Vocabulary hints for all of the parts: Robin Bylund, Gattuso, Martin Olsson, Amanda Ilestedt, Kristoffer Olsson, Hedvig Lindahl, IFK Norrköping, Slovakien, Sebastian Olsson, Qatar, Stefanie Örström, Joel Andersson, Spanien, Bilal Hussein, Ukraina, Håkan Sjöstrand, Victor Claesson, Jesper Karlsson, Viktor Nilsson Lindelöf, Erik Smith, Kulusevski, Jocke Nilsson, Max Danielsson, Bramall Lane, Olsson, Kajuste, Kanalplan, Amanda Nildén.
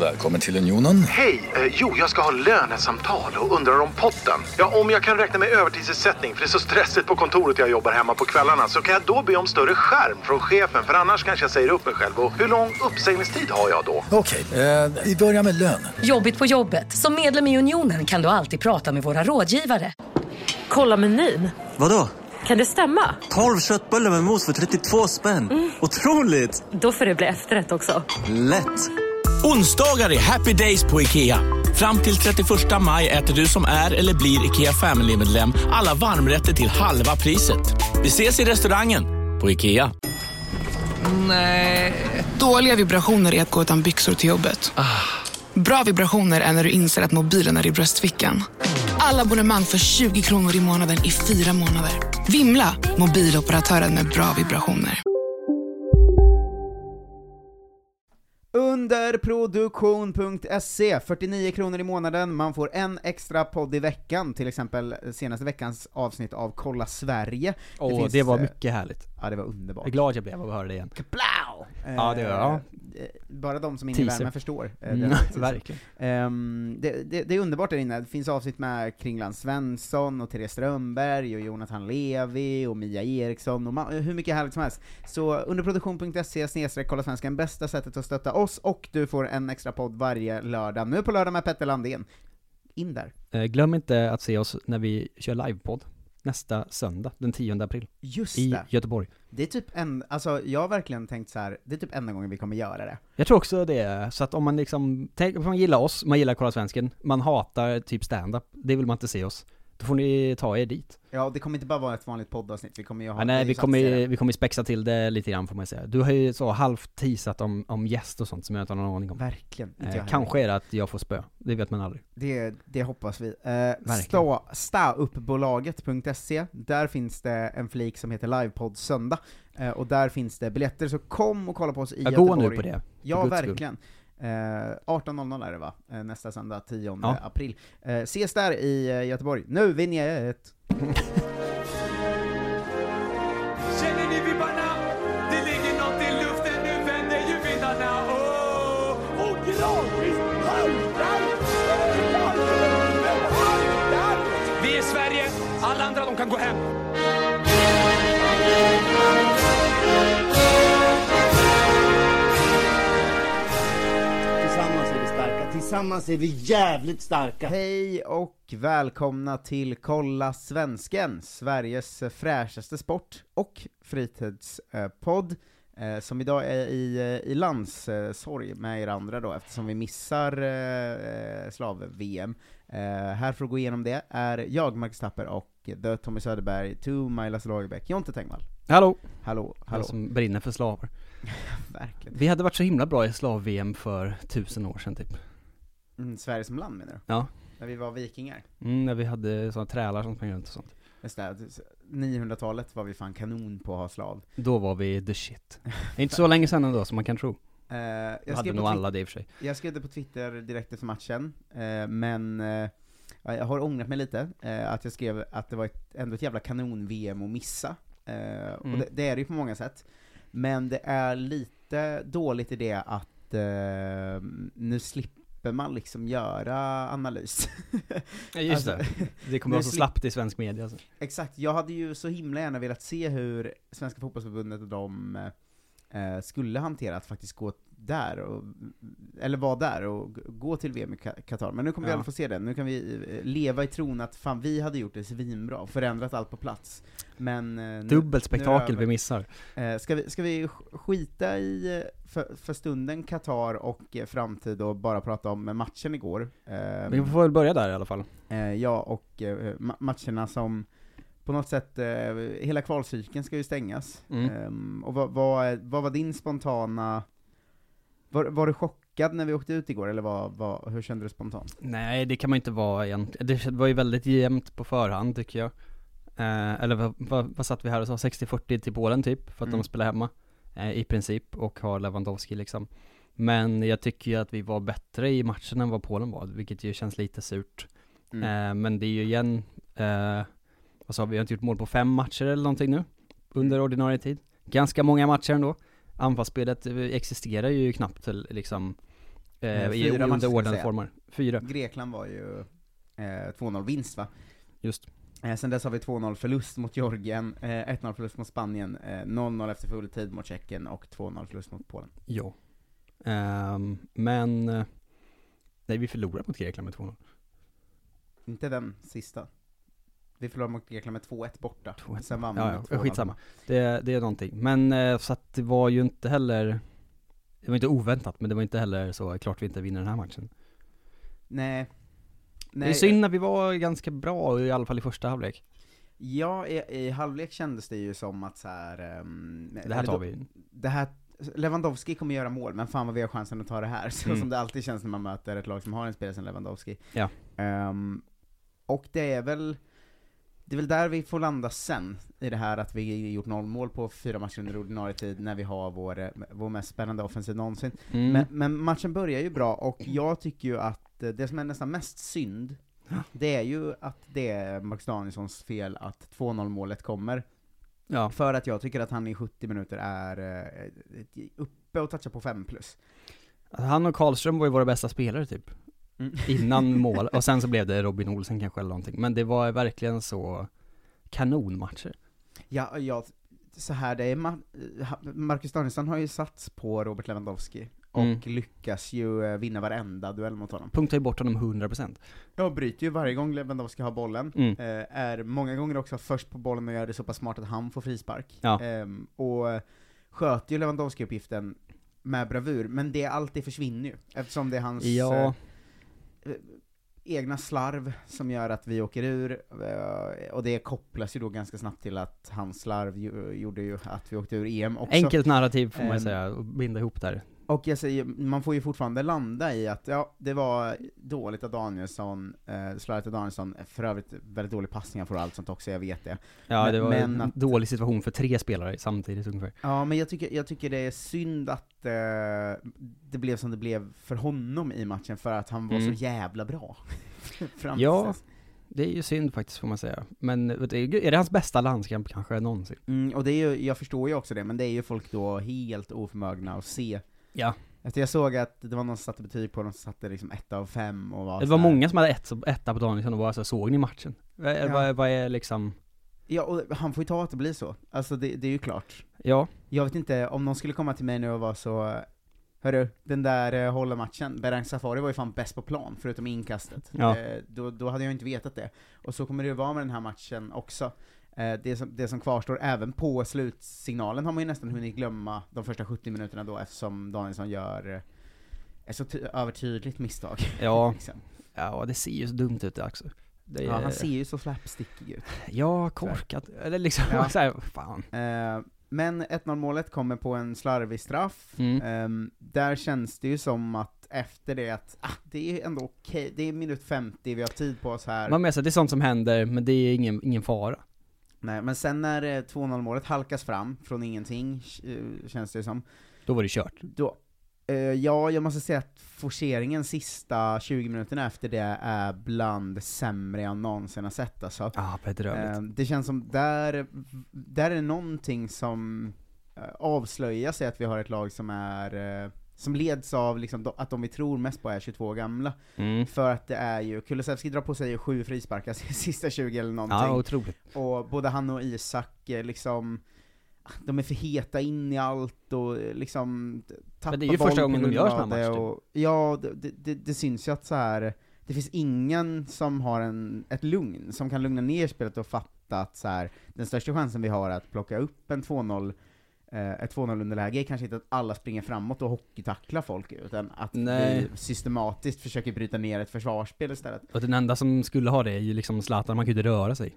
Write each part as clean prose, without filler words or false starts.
Välkommen till Unionen. Hej, jag ska ha lönesamtal och undrar om potten. Ja, om jag kan räkna med övertidsersättning för det är så stressigt på kontoret jag jobbar hemma på kvällarna så kan jag då be om större skärm från chefen för annars kanske jag säger upp mig själv. Och hur lång uppsägningstid har jag då? Okej, vi börjar med lön. Jobbigt på jobbet. Som medlem i Unionen kan du alltid prata med våra rådgivare. Kolla menyn. Vadå? Kan det stämma? 12 köttbullar med mos för 32 spänn. Otroligt! Då får det bli efterrätt också. Lätt! Onsdagar är Happy Days på IKEA. Fram till 31 maj äter du som är eller blir IKEA Family-medlem alla varmrätter till halva priset. Vi ses i restaurangen på IKEA. Nej. Dåliga vibrationer är att gå utan byxor till jobbet. Bra vibrationer är när du inser att mobilen är i bröstfickan. Alla abonnemang för 20 kronor i månaden i 4 månader. Vimla, mobiloperatören med bra vibrationer. Underproduktion.se, 49 kronor i månaden. Man får en extra podd i veckan. Till exempel senaste veckans avsnitt av Kolla Sverige. Det var mycket härligt. Ja, det var underbart. Jag är glad jag blev av att höra det igen. Kaplow! Ja, det var ja. Bara de som är inne i värmen förstår. Verkligen. Det är underbart där inne. Det finns avsnitt med Kringland Svensson och Therese Strömberg och Jonathan Levi och Mia Eriksson och hur mycket härligt som helst. Så underproduktion.se/kollasvenskan, bästa sättet att stötta oss, och du får en extra podd varje lördag. Nu på lördag med Petter Landén. In där. Glöm inte att se oss när vi kör livepodd nästa söndag, den 10 april. Just i det. Göteborg. Det är typ jag har verkligen tänkt så här, det är typ enda gången vi kommer göra det. Jag tror också det, så att om man liksom om man gillar oss, man gillar Kolla Svensken, man hatar typ stand-up, det vill man inte se oss. Då får ni ta er dit. Ja, det kommer inte bara vara ett vanligt poddavsnitt. Vi kommer ju ha vi kommer spexa till det lite grann, får man säga. Du har ju så halvt teasat om gäst och sånt som jag inte har någon aning om. Verkligen. Kanske är det att jag får spö. Det vet man aldrig. Det hoppas vi. Ståuppbolaget.se. Där finns det en flik som heter Livepodd söndag. Och där finns det biljetter. Så kom och kolla på oss i Göteborg. Gå nu på det. Ja, verkligen. 18.00 är det, va? Nästa söndag 10 april. Ses där i Göteborg. Nu vinner jag ett. Känner ni vibbarna? Det ligger något i luften. Nu vänder ju vindarna. Och gratis haltar. Vi är Sverige. Alla andra, de kan gå hem. Tillsammans är vi jävligt starka. Hej och välkomna till Kolla Svensken, Sveriges fräschaste sport- och fritidspodd, som idag är i landssorg med er andra då, eftersom vi missar slav-VM. Här för att gå igenom det är jag, Marcus Tapper, och The Tommy Söderberg, To Majlas Lagerbäck, Jonte Tengvall. Hallå. Jag som brinner för slavar. Verkligen. Vi hade varit så himla bra i slav-VM för 1000 år sedan typ. Sverige som land menar du? Ja. När vi var vikingar. När vi hade sådana trälar som sprang runt och sånt. Just det, 900-talet var vi fan kanon på att ha slav. Då var vi the shit. Det är inte så länge sedan ändå som man kan tro. Jag hade nog alla det i och för sig. Jag skrev det på Twitter direkt efter matchen. Men jag har ångrat mig lite. Att jag skrev att det var ändå ett jävla kanon-VM att missa. Och det är det ju på många sätt. Men det är lite dåligt i det att nu slipper man liksom göra analys. Ja, just det. Det kommer vara så slappt i svensk media. Alltså. Exakt. Jag hade ju så himla gärna velat se hur Svenska fotbollsförbundet och de skulle hantera att faktiskt gå där eller vara där och gå till VM i Qatar. Men nu kommer vi alla få se det. Nu kan vi leva i tron att fan, vi hade gjort det svinbra, förändrat allt på plats. Men dubbelt spektakel vi missar. Ska vi skita i för stunden Qatar och framtid och bara prata om matchen igår? Vi får väl börja där i alla fall. Ja, och matcherna som på något sätt, hela kvalcykeln ska ju stängas. Och vad var din spontana... Var du chockad när vi åkte ut igår? Eller hur kände du spontant? Nej, det kan man inte vara egentligen. Det var ju väldigt jämnt på förhand tycker jag. Eller vad satt vi här och sa? 60-40 till Polen typ. För att de spelar hemma i princip. Och har Lewandowski liksom. Men jag tycker ju att vi var bättre i matchen än vad Polen var. Vilket ju känns lite surt. Men det är ju igen... vi har inte gjort mål på 5 matcher eller någonting nu under ordinarie tid. Ganska många matcher ändå. Anfallsspelet existerar ju knappt liksom, Fyra underordnade formar. Fyra. Grekland var ju 2-0 vinst, va? Just. Sen dess har vi 2-0 förlust mot Georgien, 1-0 förlust mot Spanien, 0-0 efter full tid mot Tjecken och 2-0 förlust mot Polen. Jo. Men nej, vi förlorade mot Grekland med 2-0. Inte den sista. Vi förlorade mot Grekland med 2-1 borta. 2-1. Sen vann vi. Skitsamma. Det är någonting. Men så att det var ju inte heller, det var inte oväntat, men det var inte heller så klart vi inte vinner den här matchen. Nej. Nej. Det är synd när vi var ganska bra, i alla fall i första halvlek. Ja, i halvlek kändes det ju som att så här, det här tar vi. Det här, Lewandowski kommer göra mål, men fan vad vi har chansen att ta det här. Så som det alltid känns när man möter ett lag som har en spelare som Lewandowski. Ja. Och det är väl där vi får landa sen i det här att vi gjort 0 mål på 4 matcher under ordinarie tid när vi har vår mest spännande offensiv någonsin. Mm. Men matchen börjar ju bra, och jag tycker ju att det som är nästan mest synd, det är ju att det är Max Danielssons fel att 2-0-målet kommer. Ja. För att jag tycker att han i 70 minuter är uppe och touchar på 5+. Han och Karlström var ju våra bästa spelare typ. Innan mål. Och sen så blev det Robin Olsen kanske eller någonting. Men det var verkligen så kanonmatcher. Ja, så här det är Marcus Danielsson har ju sats på Robert Lewandowski. Och lyckas ju vinna varenda duell mot honom. Punktar ju bort honom 100%. Ja, bryter ju varje gång Lewandowski har bollen. Är många gånger också först på bollen och gör det så pass smart att han får frispark. Ja. Och sköter ju Lewandowski-uppgiften med bravur. Men det alltid försvinner ju. Eftersom det är hans egna slarv som gör att vi åker ur. Och det kopplas ju då ganska snabbt till att hans slarv gjorde ju att vi åkte ur EM också. Enkelt narrativ får man säga. Och binda ihop där. Och jag säger, man får ju fortfarande landa i att det var dåligt av Danielsson, slarvigt av Danielsson, för övrigt väldigt dålig passningar för allt sånt också, jag vet det. Ja, det var men en dålig situation för 3 spelare samtidigt ungefär. Ja, men jag tycker det är synd att det blev som det blev för honom i matchen, för att han var så jävla bra. Ja, det är ju synd faktiskt får man säga. Men är det hans bästa landskamp kanske någonsin? Och det är ju, jag förstår ju också det, men det är ju folk då helt oförmögna att se. Ja. Jag såg att det var någon som satte betyg på, de satte liksom 1 av 5 och var. Det var många som hade 1 på Danielsson och bara så såg ni matchen. Vad är liksom. Ja, och han får ju ta att det blir så. Alltså det är ju klart. Ja. Jag vet inte om någon skulle komma till mig nu och vara så, hörru, den där håller matchen. Berang Safari var ju fan bäst på plan förutom inkastet. Ja. Då hade jag inte vetat det. Och så kommer det ju vara med den här matchen också. Det som kvarstår även på slutsignalen har man ju nästan hunnit glömma de första 70 minuterna då, eftersom Danielsson gör ett så övertydligt misstag. Ja. Liksom. Ja, det ser ju så dumt ut också. Det han ser ju så slapstickig ut. Ja, korkat. Eller liksom så här, fan. Men 1-0-målet kommer på en slarvig straff. Där känns det ju som att efter det att det är ändå okej. Det är minut 50, vi har tid på oss här. Man menar att det är sånt som händer, men det är ingen fara. Nej, men sen när 2-0-målet halkas fram från ingenting, känns det som. Då var det kört. Då, jag måste säga att forceringen sista 20 minuterna efter det är bland sämre jag någonsin har sett. Alltså. Det känns som där är någonting som avslöjas i att vi har ett lag som är... som leds av liksom, att de vi tror mest på är 22 gamla. För att det är ju Kulusevski drar på sig 7 frisparkar sista 20 eller någonting. Ja, otroligt. Och både han och Isak liksom, de är för heta in i allt och liksom tappar. Men det är ju första gången de gör såna matcher. Ja, det syns ju att så här, det finns ingen som har ett lugn som kan lugna ner spelet och fatta att så här, den största chansen vi har att plocka upp en 2-0 ett 2-0 underläge är kanske inte att alla springer framåt och hockeytacklar folk, utan att vi systematiskt försöker bryta ner ett försvarsspel istället. Och den enda som skulle ha det är ju liksom Zlatan, man kan ju inte röra sig.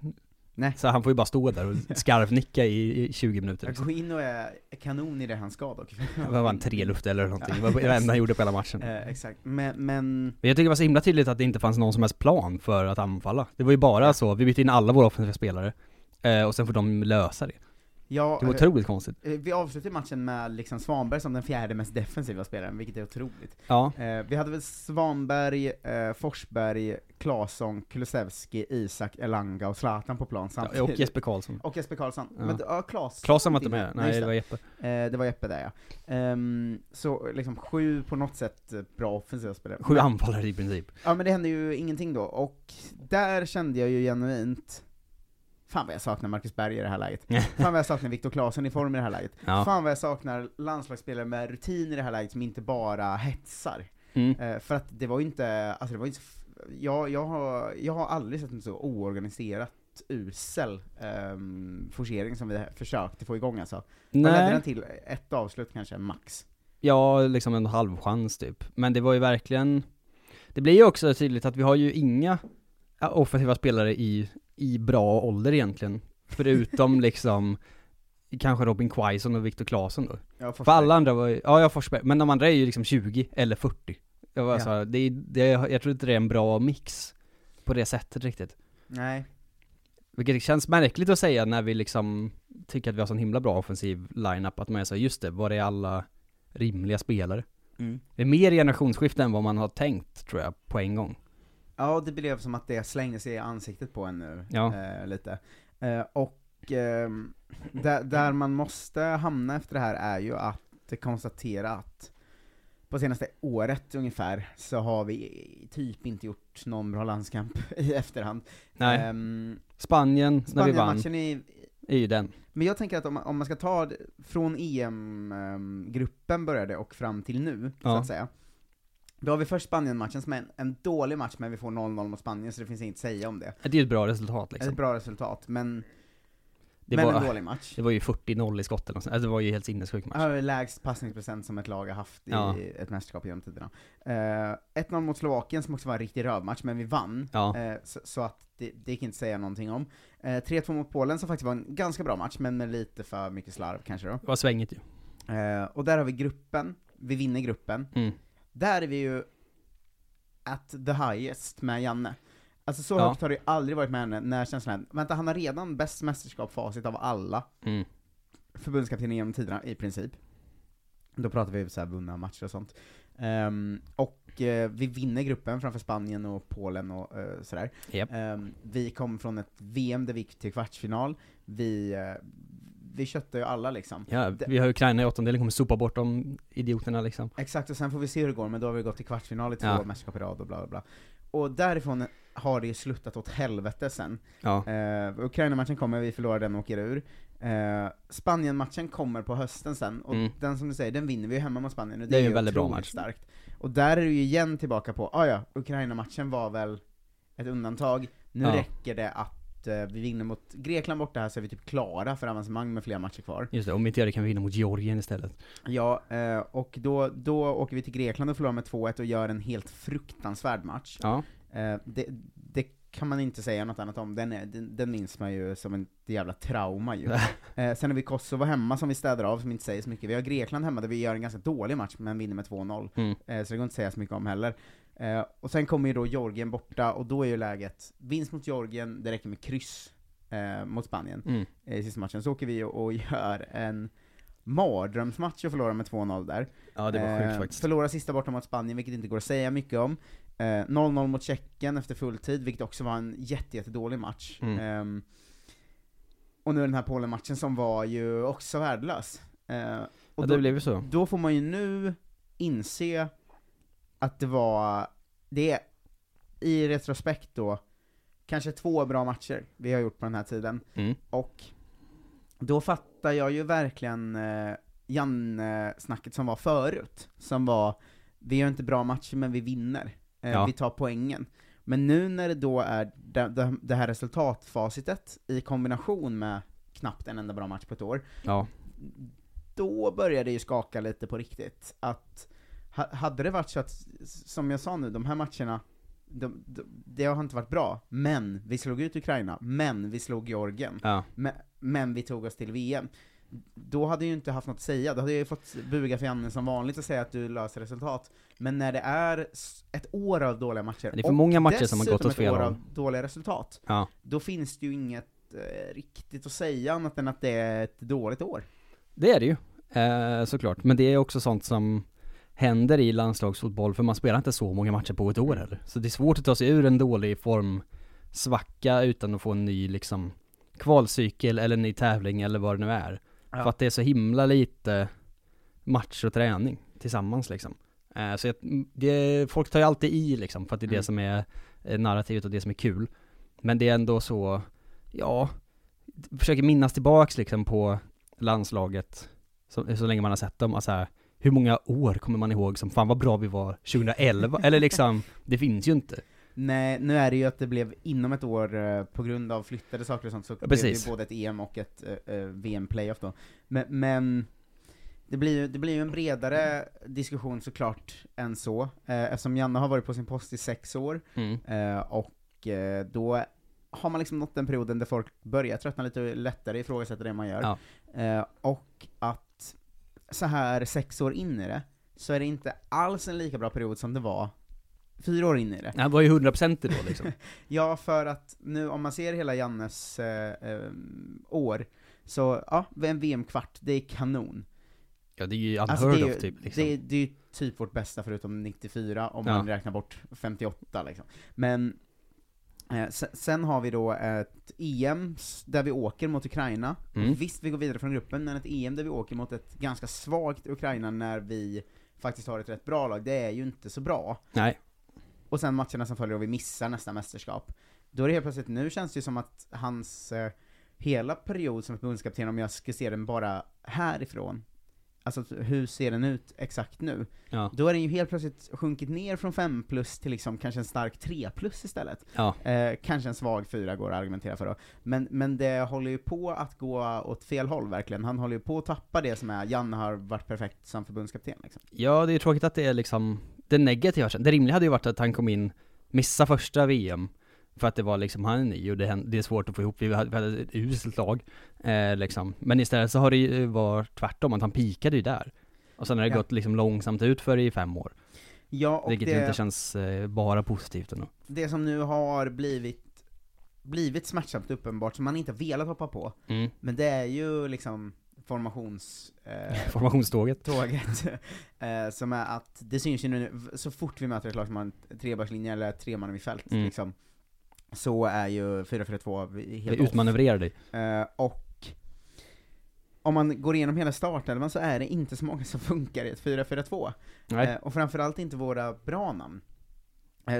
Nej. Så han får ju bara stå där och skarvnicka i 20 minuter. Liksom. Gå in och är kanon i det han ska dock. Det var en 3-luft eller någonting. Det var det enda han gjorde på hela matchen. Exakt. Men jag tycker det var så himla tydligt att det inte fanns någon som helst plan för att anfalla. Det var ju bara så, vi bytte in alla våra offensiva spelare och sen får de lösa det. Ja, det var otroligt konstigt. Vi avslutade matchen med liksom Svanberg som den fjärde mest defensiva spelaren, vilket är otroligt. Ja. Vi hade väl Svanberg, Forsberg, Claesson, Kulusevski, Isak, Elanga och Zlatan på plan samtidigt. Ja, och Jesper Karlsson. Ja. Men Claesson var inte med. Nej, det var Jeppe. Det var Jeppe där, ja. Så liksom 7 på något sätt bra offensiva spelare. 7 anfallare i princip. Ja, men det hände ju ingenting då. Och där kände jag ju genuint... Fan vad jag saknar Marcus Berg i det här läget. Fan vad jag saknar Viktor Claesson i form i det här läget. Ja. Fan vad jag saknar landslagsspelare med rutin i det här läget som inte bara hetsar. För att det var ju inte... Alltså det var inte jag har aldrig sett en så oorganiserat usel forcering som vi försökte få igång. Alltså. Man ledde den till ett avslut kanske, max. Ja, liksom en halv chans typ. Men det var ju verkligen... Det blir ju också tydligt att vi har ju inga offensiva spelare i bra ålder egentligen. Förutom liksom kanske Robin Quaison och Viktor Claesson då. Ja, för alla andra var ju, ja, jag Forsberg. Men de andra är ju liksom 20 eller 40. Så, jag tror inte det är en bra mix på det sättet riktigt. Nej. Vilket känns märkligt att säga när vi liksom tycker att vi har sån himla bra offensiv lineup, att man är så, just det, var det alla rimliga spelare. Det är mer generationsskifte än vad man har tänkt, tror jag, på en gång. Ja, det blev som att det slängde sig i ansiktet på en nu. Ja. Lite. Där man måste hamna efter det här är ju att konstatera att på senaste året ungefär så har vi typ inte gjort någon bra landskamp i efterhand. Nej. Spanien när vi vann. Matchen är ju den. Men jag tänker att om man ska ta från EM-gruppen började och fram till nu, så att säga. Då har vi först Spanien-matchen som är en dålig match, men vi får 0-0 mot Spanien, så det finns inget att säga om det. Det är ett bra resultat liksom. Ett bra resultat, men en dålig match. Det var ju 40-0 i skotten. Alltså, det var ju helt sinnessjuk match. Ja, lägst passningsprocent som ett lag har haft i ett mästerskap genom tiderna. 1-0 mot Slovakien som också var en riktig rövmatch, men vi vann. Ja. Så att det gick inte att säga någonting om. 3-2 mot Polen som faktiskt var en ganska bra match, men med lite för mycket slarv kanske då. Det var svänget ju. Och där har vi gruppen. Vi vinner gruppen. Där är vi ju at the highest med Janne. Alltså så högt har det ju aldrig varit med henne när känslan är, vänta, han har redan bäst mästerskapsfacit av alla förbundskapten genom tiderna i princip. Då pratar vi så här vunna matcher och sånt. Vi vinner gruppen framför Spanien och Polen och sådär. Yep. Vi kom från ett VM där vi gick till kvartsfinal. Vi köttar ju alla liksom. Ja, vi har Ukraina i åttondelen, kommer sopa bort de idioterna liksom. Exakt, och sen får vi se hur det går, men då har vi gått till kvartsfinal i 2 mästerskap i rad och bla bla bla. Och därifrån har det ju slutat åt helvete sen. Ja. Ukraina-matchen kommer, vi förlorar den och åker ur. Spanien-matchen kommer på hösten sen, och den som du säger, den vinner vi ju hemma mot Spanien. Och det är ju en väldigt bra match. Starkt. Och där är du ju igen tillbaka på, Ukraina-matchen var väl ett undantag. Nu räcker det att vi vinner mot Grecland borta här, så är vi typ klara för avancemang med flera matcher kvar. Just det, om inte gör det kan vi vinna mot Georgien istället. Ja, och då åker vi till Grekland och förlorar med 2-1 och gör en helt fruktansvärd match. Ja. Det kan man inte säga något annat om. Den minns man ju som en jävla trauma ju. Sen har vi Kosovo hemma som vi städar av, som inte säger så mycket. Vi har Grekland hemma där vi gör en ganska dålig match men vinner med 2-0. Så det går inte att säga så mycket om heller. Och sen kommer ju då Georgien borta, och då är ju läget vinst mot Georgien, det räcker med kryss mot Spanien i sista matchen. Så åker vi och gör en mardrömsmatch och förlorar med 2-0 där. Ja, det var sjukt faktiskt. Förlorar sista borta mot Spanien, vilket inte går att säga mycket om. 0-0 mot Tjecken efter fulltid, vilket också var en jättedålig match. Och nu den här Polen-matchen som var ju också värdelös. Och det blev ju så. Då får man ju nu inse att det är i retrospekt då kanske 2 bra matcher vi har gjort på den här tiden. Och då fattar jag ju verkligen Janne-snacket som var förut, som var, vi gör inte bra matcher men vi vinner, vi tar poängen. Men nu när det då är det här resultatfacitet i kombination med knappt en enda bra match på ett år, då börjar det ju skaka lite på riktigt. Att hade det varit så att, som jag sa nu, de här matcherna, det har inte varit bra, men vi slog ut Ukraina, men vi slog Georgien, men vi tog oss till VM. Då hade jag ju inte haft något att säga. Då hade jag ju fått buga för Janne som vanligt och säga att du löser resultat. Men när det är ett år av dåliga matcher, det är för många matcher som har gått åt fel år av dåliga resultat, då finns det ju inget riktigt att säga annat än att det är ett dåligt år. Det är det ju, såklart. Men det är också sånt som händer i landslagsfotboll, för man spelar inte så många matcher på ett år heller. Så det är svårt att ta sig ur en dålig form svacka utan att få en ny liksom kvalcykel eller en ny tävling eller vad det nu är. Ja. För att det är så himla lite match och träning tillsammans liksom. Så det, folk tar ju alltid i liksom, för att det är det som är narrativet och det som är kul. Men det är ändå så, ja, försöker minnas tillbaks liksom på landslaget så länge man har sett dem, alltså här, hur många år kommer man ihåg som fan vad bra vi var 2011 eller liksom, det finns ju inte. Nej, nu är det ju att det blev inom ett år på grund av flyttade saker och sånt, så blev det både ett EM och ett VM-playoff då. Men det blir ju en bredare diskussion såklart än så, eftersom Janne har varit på sin post i 6 år och då har man liksom nått den perioden där folk börjar tröttna lite lättare, ifrågasätta det man gör. Ja. Och att så här 6 år in i det så är det inte alls en lika bra period som det var 4 år in i det. Det var ju 100% då liksom. Ja, för att nu om man ser hela Jannes år så ja, en VM-kvart, det är kanon. Ja, det är ju unheard of typ. Liksom. Det är ju typ vårt bästa förutom 94 om man räknar bort 58 liksom. Men sen har vi då ett EM där vi åker mot Ukraina. Visst, vi går vidare från gruppen, men ett EM där vi åker mot ett ganska svagt Ukraina när vi faktiskt har ett rätt bra lag, det är ju inte så bra. Nej. Och sen matcherna som följer och vi missar nästa mästerskap. Då är det helt plötsligt, nu känns det ju som att hans hela period som förbundskapten, om jag ska se den bara härifrån, alltså hur ser den ut exakt nu? Ja. Då är den ju helt plötsligt sjunkit ner från 5+ till liksom kanske en stark 3+ istället. Ja. Kanske en svag 4 går att argumentera för då. Men det håller ju på att gå åt fel håll verkligen. Han håller ju på att tappa det som är, Janne har varit perfekt som förbundskapten liksom. Ja, det är tråkigt att det är liksom det negativa. Det rimliga hade ju varit att han kom in, missa första VM för att det var liksom han är ny och det är svårt att få ihop. Vi hade ett uselt lag liksom. Men istället så har det ju varit tvärtom, att han pikade ju där. Och sen har det gått liksom långsamt ut för i 5 år. Ja, och vilket det inte känns bara positivt ändå. Det som nu har blivit smärtsamt uppenbart, som man inte velat hoppa på. Men det är ju liksom formationståget som är att det syns ju nu så fort vi möter ett lag som har en trebackslinje eller 3 man i fält liksom, så är ju 4-4-2 helt utmanövrerar dig. Och om man går igenom hela starten så är det inte så många som funkar i ett 4-4-2. Och framförallt inte våra bra namn.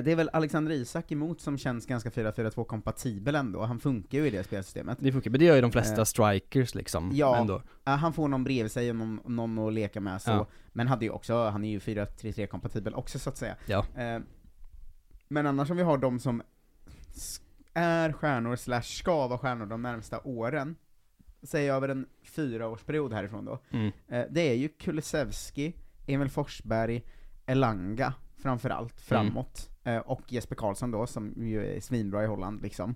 Det är väl Alexander Isak emot som känns ganska 4-4-2-kompatibel ändå. Han funkar ju i det spelsystemet. Det funkar, men det gör ju de flesta strikers liksom. Ja, ändå. Han får någon bredvid sig och någon att leka med. Så. Ja. Men han är ju 4-3-3-kompatibel också så att säga. Ja. Men annars om vi har de som är stjärnor / ska vara stjärnor de närmsta åren, säger jag över en 4-årsperiod härifrån då, det är ju Kulusevski, Emil Forsberg, Elanga framförallt framåt, och Jesper Karlsson då, som ju är svinbra i Holland liksom.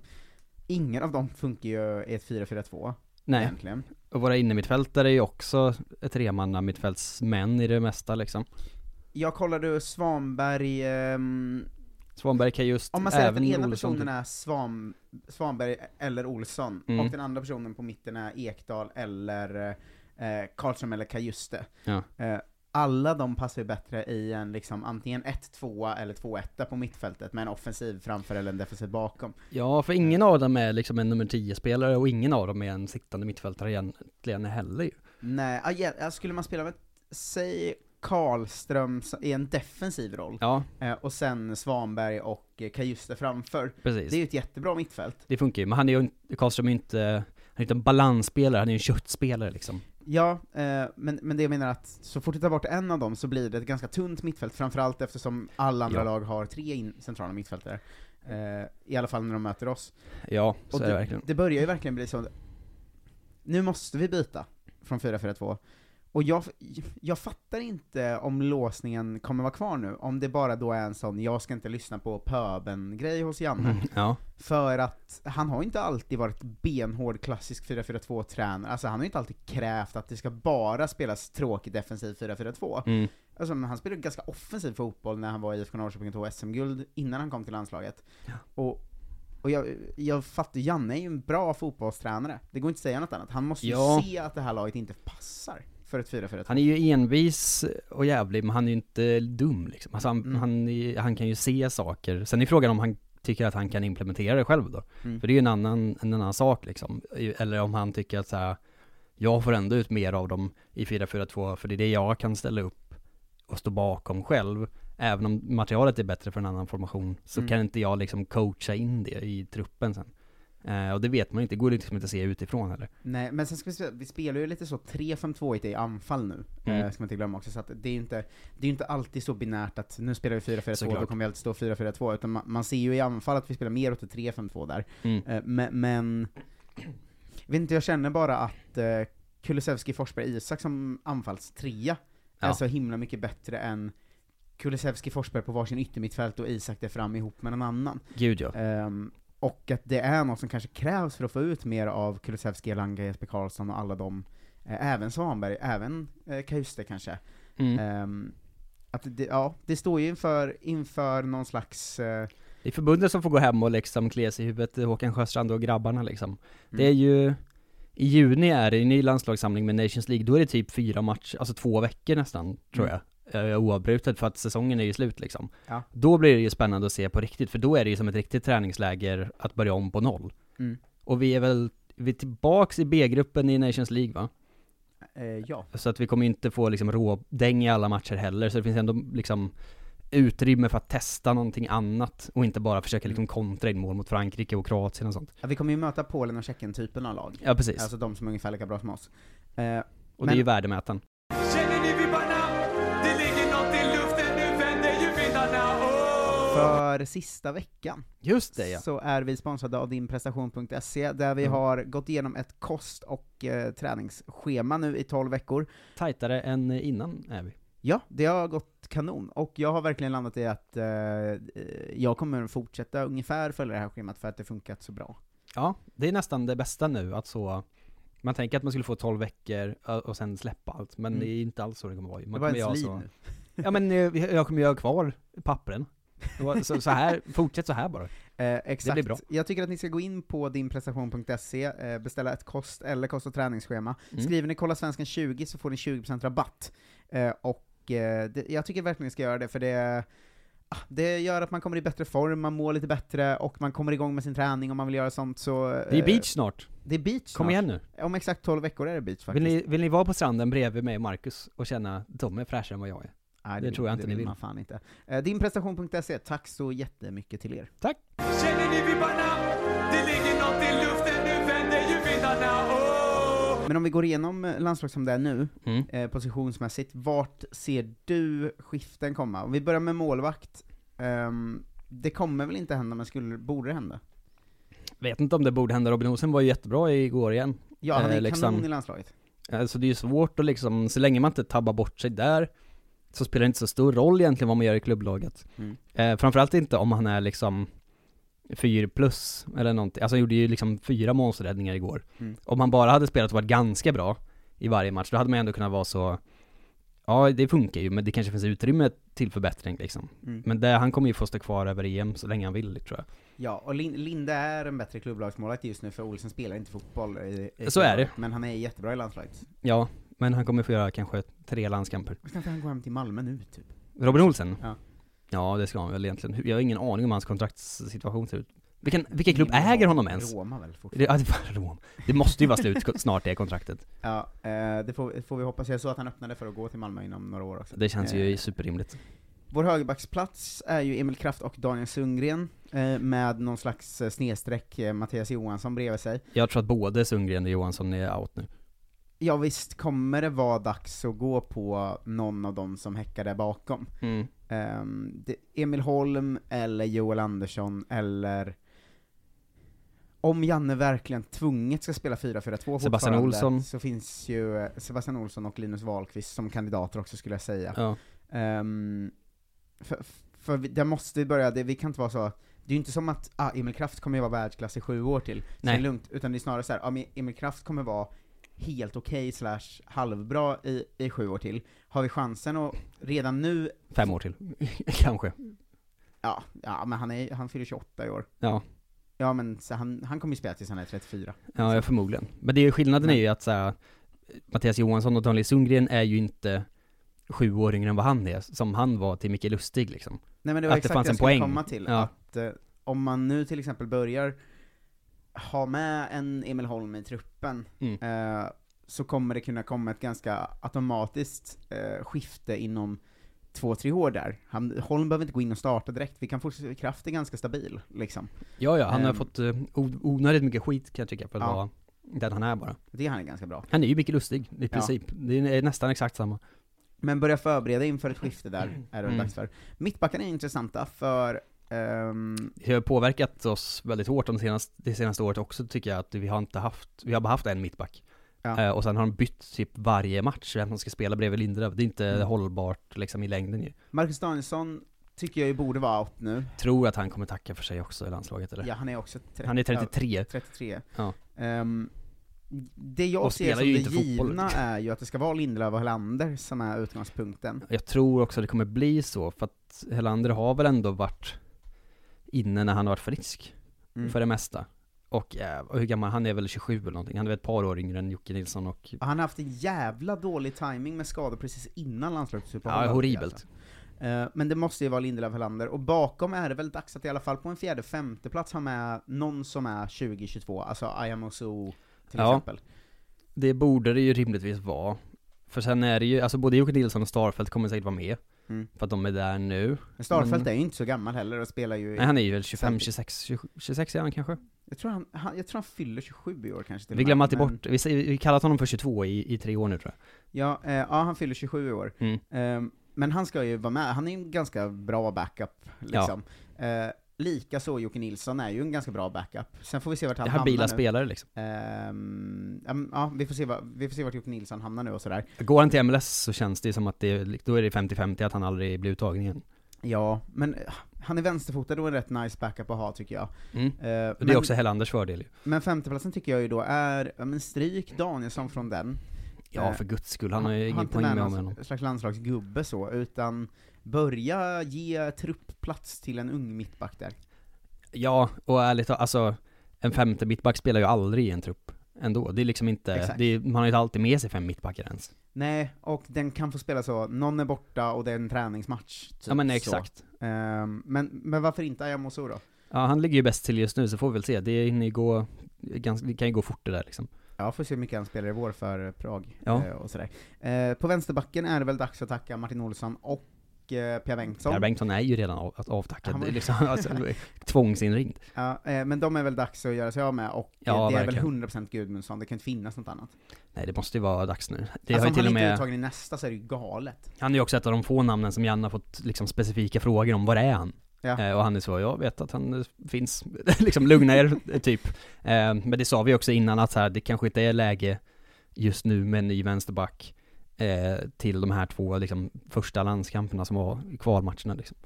Ingen av dem funkar ju i ett 4-4-2 egentligen. Och våra innemittfältare är ju också 3-manna mittfältsmän i det mesta liksom. Jag kollade Svanberg, Svanberg, Kajuste, om man säger att den ena Olsson, personen är Svanberg eller Olsson, och den andra personen på mitten är Ekdal eller Karlström eller Kajuste. Ja. Alla de passar ju bättre i en liksom antingen 1-2 eller 2-1 på mittfältet med en offensiv framför eller en defensiv bakom. Ja, för ingen av dem är liksom en nummer 10-spelare och ingen av dem är en siktande mittfältare egentligen heller ju. Nej, skulle man spela med säg Karlström i en defensiv roll, och sen Svanberg och Kajuste framför. Precis. Det är ju ett jättebra mittfält. Det funkar ju, men Karlström är inte en balansspelare, han är ju en köttspelare liksom. Ja, men det jag menar att så fort du tar bort en av dem så blir det ett ganska tunt mittfält, framförallt eftersom alla andra lag har 3 centrala mittfältare, i alla fall när de möter oss. Ja, så och är det verkligen. Det börjar ju verkligen bli så, nu måste vi byta från 4-4-2. Och jag fattar inte om låsningen kommer vara kvar nu. Om det bara då är en sån, jag ska inte lyssna på pöben-grej hos Janne. För att han har inte alltid varit benhård klassisk 4-4-2-tränare. Alltså han har inte alltid krävt att det ska bara spelas tråkig defensiv 4-4-2. Alltså, han spelade ganska offensiv fotboll när han var i IFK Norrköping och SM-guld innan han kom till landslaget. Och Och jag fattar, Janne är ju en bra fotbollstränare. Det går inte att säga något annat. Han måste ju se att det här laget inte passar för ett 4-4-2. Han är ju envis och jävlig, men han är ju inte dum liksom. Alltså han kan ju se saker. Sen är frågan om han tycker att han kan implementera det själv då. Mm. För det är ju en annan sak liksom. Eller om han tycker att så här, jag får ändå ut mer av dem i 4-4-2, för det är det jag kan ställa upp och stå bakom själv. Även om materialet är bättre för en annan formation, så kan inte jag liksom coacha in det i truppen sen. Och det vet man inte, det går liksom inte att se utifrån heller. Nej, men sen ska vi spelar ju lite så 3-5-2 i anfall nu, ska man inte glömma också. Så att det är ju inte alltid så binärt att nu spelar vi 4-4-2, då kommer vi alltid stå 4-4-2, utan man ser ju i anfall att vi spelar mer åt 3-5-2 där. Men jag vet inte, jag känner bara att Kulusevski, Forsberg, Isak som anfallstrea är så himla mycket bättre än Kulusevski, Forsberg på varsin yttermittfält och Isak där fram ihop med någon annan. Gud ja. Och att det är något som kanske krävs för att få ut mer av Kulusevski, Elanga, Jesper Karlsson och alla dem. Även Svanberg, även Kajuste kanske. Att det står ju inför någon slags... Det är förbundet som får gå hem och liksom klä sig i huvudet, Håkan Sjöstrand och grabbarna liksom. Det är ju... I juni är det en ny landslagssamling med Nations League. Då är det typ 4 matcher, alltså 2 veckor nästan, tror jag. Oavbrutet, för att säsongen är ju slut liksom. Ja. Då blir det ju spännande att se på riktigt, för då är det ju som ett riktigt träningsläger att börja om på noll. Och vi är tillbaks i B-gruppen i Nations League, va? Ja. Så att vi kommer inte få liksom rådäng i alla matcher heller, så det finns ändå liksom utrymme för att testa någonting annat och inte bara försöka liksom kontra in mål mot Frankrike och Kroatien och sånt. Ja, vi kommer ju möta Polen och Tjecken typen av lag. Ja, precis. Alltså de som är ungefär lika bra som oss. Och det är ju värdemätaren. För sista veckan. Just det, ja. Så är vi sponsrade av Dinprestation.se, där vi har gått igenom ett kost- och träningsschema nu i 12 veckor. Tajtare än innan är vi. Ja, det har gått kanon. Och jag har verkligen landat i att jag kommer fortsätta ungefär följa det här schemat, för att det funkat så bra. Ja, det är nästan det bästa nu att så... Man tänker att man skulle få 12 veckor och sen släppa allt, men det är inte alls så det kommer vara. Man det var ens liv. Ja, men jag kommer göra kvar pappren. Så här, fortsätt så här bara. Exakt. Det blir bra. Jag tycker att ni ska gå in på dinprestation.se, beställa ett kost- och träningsschema. Skriver ni kolla svenskan 20 så får ni 20% rabatt. Jag tycker verkligen ni ska göra det, för det gör att man kommer i bättre form, man mår lite bättre och man kommer igång med sin träning om man vill göra sånt. Så, det är beach snart. Det är beach. Kom igen nu. Om exakt 12 veckor är det beach faktiskt. Vill ni vara på stranden bredvid mig och Marcus och känna att de är fräschare än vad jag är? Nej, det tror jag inte ni vill. Man fan inte. Dinprestation.se, tack så jättemycket till er. Tack! Känner ni vibbarna? Det ligger något i luften, nu vänder ju vindarna. Men om vi går igenom landslag som det är nu, positionsmässigt, vart ser du skiften komma? Om vi börjar med målvakt, det kommer väl inte hända, men borde det hända? Vet inte om det borde hända. Robin Olsen var ju jättebra igår igen. Ja, han är kanon i landslaget. Alltså det är ju svårt att liksom, så länge man inte tabbar bort sig där, så spelar det inte så stor roll egentligen vad man gör i klubblaget. Framförallt inte om han är liksom 4+ eller någonting. Alltså han gjorde ju liksom 4 målsräddningar igår. Om han bara hade spelat och varit ganska bra i varje match, då hade man ändå kunnat vara så, ja det funkar ju, men det kanske finns utrymme till förbättring liksom. Men han kommer ju få stå kvar över EM så länge han vill, tror jag. Ja, och Linda är en bättre klubblagsmålvakt just nu, för Olsen spelar inte fotboll i så är det. Men han är jättebra i landslaget. Ja, men han kommer få göra kanske 3 landskamper. Ska inte han gå hem till Malmö nu typ? Robin Olsen? Ja, det ska han väl egentligen. Jag har ingen aning om hans kontraktssituation ser ut. Vilken klubb äger honom ens? Roma väl fortfarande. Det måste ju vara slut snart, det kontraktet. Ja, det får vi hoppas. Jag så att han öppnade för att gå till Malmö inom några år också. Det känns ju superrimligt. Vår högerbacksplats är ju Emil Kraft och Daniel Sundgren med någon slags snedsträck Mattias Johansson bredvid sig. Jag tror att både Sundgren och Johansson är out nu. Ja visst, kommer det vara dags att gå på någon av dem som häckar där bakom. Emil Holm eller Joel Andersson, eller om Janne verkligen tvunget ska spela 4-4-2 Sebastian Olsson, så finns ju Sebastian Olsson och Linus Wahlqvist som kandidater också, skulle jag säga. För där måste vi börja, vi kan inte vara så. Det är ju inte som att Emil Kraft kommer vara världsklass i 7 år till. Nej. Så lugnt, utan det är snarare så här, Emil Kraft kommer vara helt okej / halvbra i 7 år till. Har vi chansen att redan nu... 5 år till, kanske. Ja, men han fyller 28 i år. Ja, Ja, men så han kommer ju spela tills han är 34. Ja, förmodligen. Men det är ju skillnaden är ju att så här, Mattias Johansson och Daniel Sundgren är ju inte 7 år yngre än vad han är, som han var till Micke Lustig liksom. Nej, men det var att exakt det fanns en poäng. Komma till att om man nu till exempel börjar ha med en Emil Holm i truppen så kommer det kunna komma ett ganska automatiskt skifte inom 2-3 år där. Holm behöver inte gå in och starta direkt. Vi kan få Kraft är ganska stabil liksom. Ja, han har fått onödigt mycket skit kan jag tycka för att vara den han är bara. Det han är ganska bra. Han är ju mycket Lustig i princip. Ja. Det är nästan exakt samma. Men börja förbereda inför ett skifte där är det dags för. Mittbackarna är intressanta för det har påverkat oss väldigt hårt det senaste året också tycker jag att vi har bara haft en mittback. Ja. Och sen har de bytt typ varje match vem som ska spela bredvid Lindelöf. Det är inte hållbart liksom, i längden ju. Max Danielson tycker jag ju borde vara out nu. Tror att han kommer tacka för sig också i landslaget eller? Ja, han är också 33. 33. Ja. Det jag ser som det givna är ju att det ska vara Lindelöf och Helander som är utgångspunkten. Jag tror också att det kommer bli så för att Helander har väl ändå varit inne när han har varit frisk för det mesta. Och hur gammal, han är väl 27 eller någonting. Han är väl ett par år yngre än Jocke Nilsson och han har haft en jävla dålig timing med skador precis innan landslagsuppehållet. Ja, horribelt. Alltså. Men det måste ju vara Lindelöf Helander och bakom är det väl dags att i alla fall på en 4:e, 5:e plats ha med någon som är 2022. Alltså Ayamoso till exempel. Det borde det ju rimligtvis vara. För sen är det ju, alltså både Jocke Nilsson och Starfelt kommer säkert vara med. För att de är där nu. Men Starfelt är ju inte så gammal heller och spelar ju... Nej, han är ju väl 25, 26, 26 är han kanske. Jag tror han fyller 27 i år kanske till. Vi glömmer alltid bort, vi kallat honom för 22 i 3 år nu tror jag. Ja, han fyller 27 i år. Men han ska ju vara med, han är en ganska bra backup liksom. Ja. Likaså Jocke Nilsson är ju en ganska bra backup. Sen får vi se vart han hamnar. Det här bilar spelare liksom. Ja, vi får se vart Jocke Nilsson hamnar nu och sådär. Går han till MLS så känns det som att då är det 50-50 att han aldrig blir uttagen igen. Ja, men han är vänsterfotad och en rätt nice backup att ha tycker jag. Och det är också Helanders fördel ju. Men 50-platsen tycker jag ju då är stryk Danielsson från den. Ja, för guds skull. Han har ju ingen poäng med honom. En slags landslagsgubbe så, utan börja ge truppplats till en ung mittback där. Ja, och ärligt alltså en 5:e mittback spelar ju aldrig i en trupp ändå. Det är liksom inte man har ju inte alltid med sig 5 mittbackar ens. Nej, och den kan få spela så någon är borta och det är en träningsmatch typ. Ja, men exakt. Men varför inte Ayamoso då? Ja, han ligger ju bäst till just nu så får vi väl se. Det kan ju gå fort det där liksom. Ja, får se hur mycket han spelar i vår för Prag och sådär. På vänsterbacken är det väl dags att tacka Martin Olsson och Pierre Bengtsson. Pierre Bengtsson är ju redan avtackad liksom, alltså, tvångsinringd. Ja, men de är väl dags att göra sig av med och det är verkligen. Väl 100% Gudmundsson, det kan inte finnas något annat. Nej, det måste ju vara dags nu. Det alltså, har ju till och med uttagen i nästa så är det ju galet. Han är ju också ett av de få namnen som Janne har fått liksom, specifika frågor om, var är han? Ja. Och han är så, jag vet att han finns liksom lugna er typ. Men det sa vi också innan att så här, det kanske inte är läge just nu med en ny vänsterback till de här 2 liksom, första landskamperna som var kvalmatcherna liksom.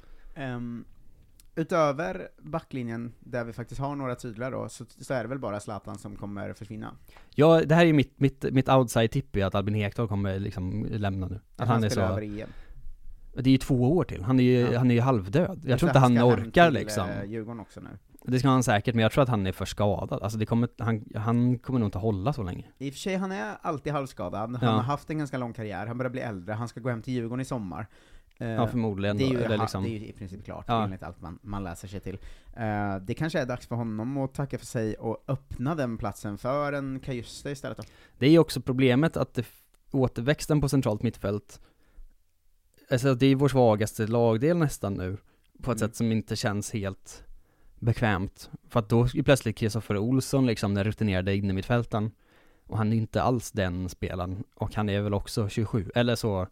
Utöver backlinjen där vi faktiskt har några tydliga då så är det väl bara Zlatan som kommer försvinna. Ja, det här är ju mitt outside-tipp att Albin Ekdal kommer liksom lämna nu. Att han är så över igen. Det är ju 2 år till. Han är ju halvdöd. Jag tror inte han orkar liksom. Djurgården också nu. Det ska han säkert, men jag tror att han är för skadad. Alltså han kommer nog inte hålla så länge. I och för sig, han är alltid halvskadad. Han har haft en ganska lång karriär. Han börjar bli äldre. Han ska gå hem till Djurgården i sommar. Ja, förmodligen. Det är ju i princip klart enligt allt man läser sig till. Det kanske är dags för honom att tacka för sig och öppna den platsen för en Kajuste istället. Då. Det är ju också problemet att återväxten på centralt mittfält, alltså det är vår svagaste lagdel nästan nu på ett sätt som inte känns helt bekvämt. För att då är plötsligt Kristoffer Olsson liksom den rutinerade inne i mittfältan och han är inte alls den spelaren och han är väl också 27 eller så.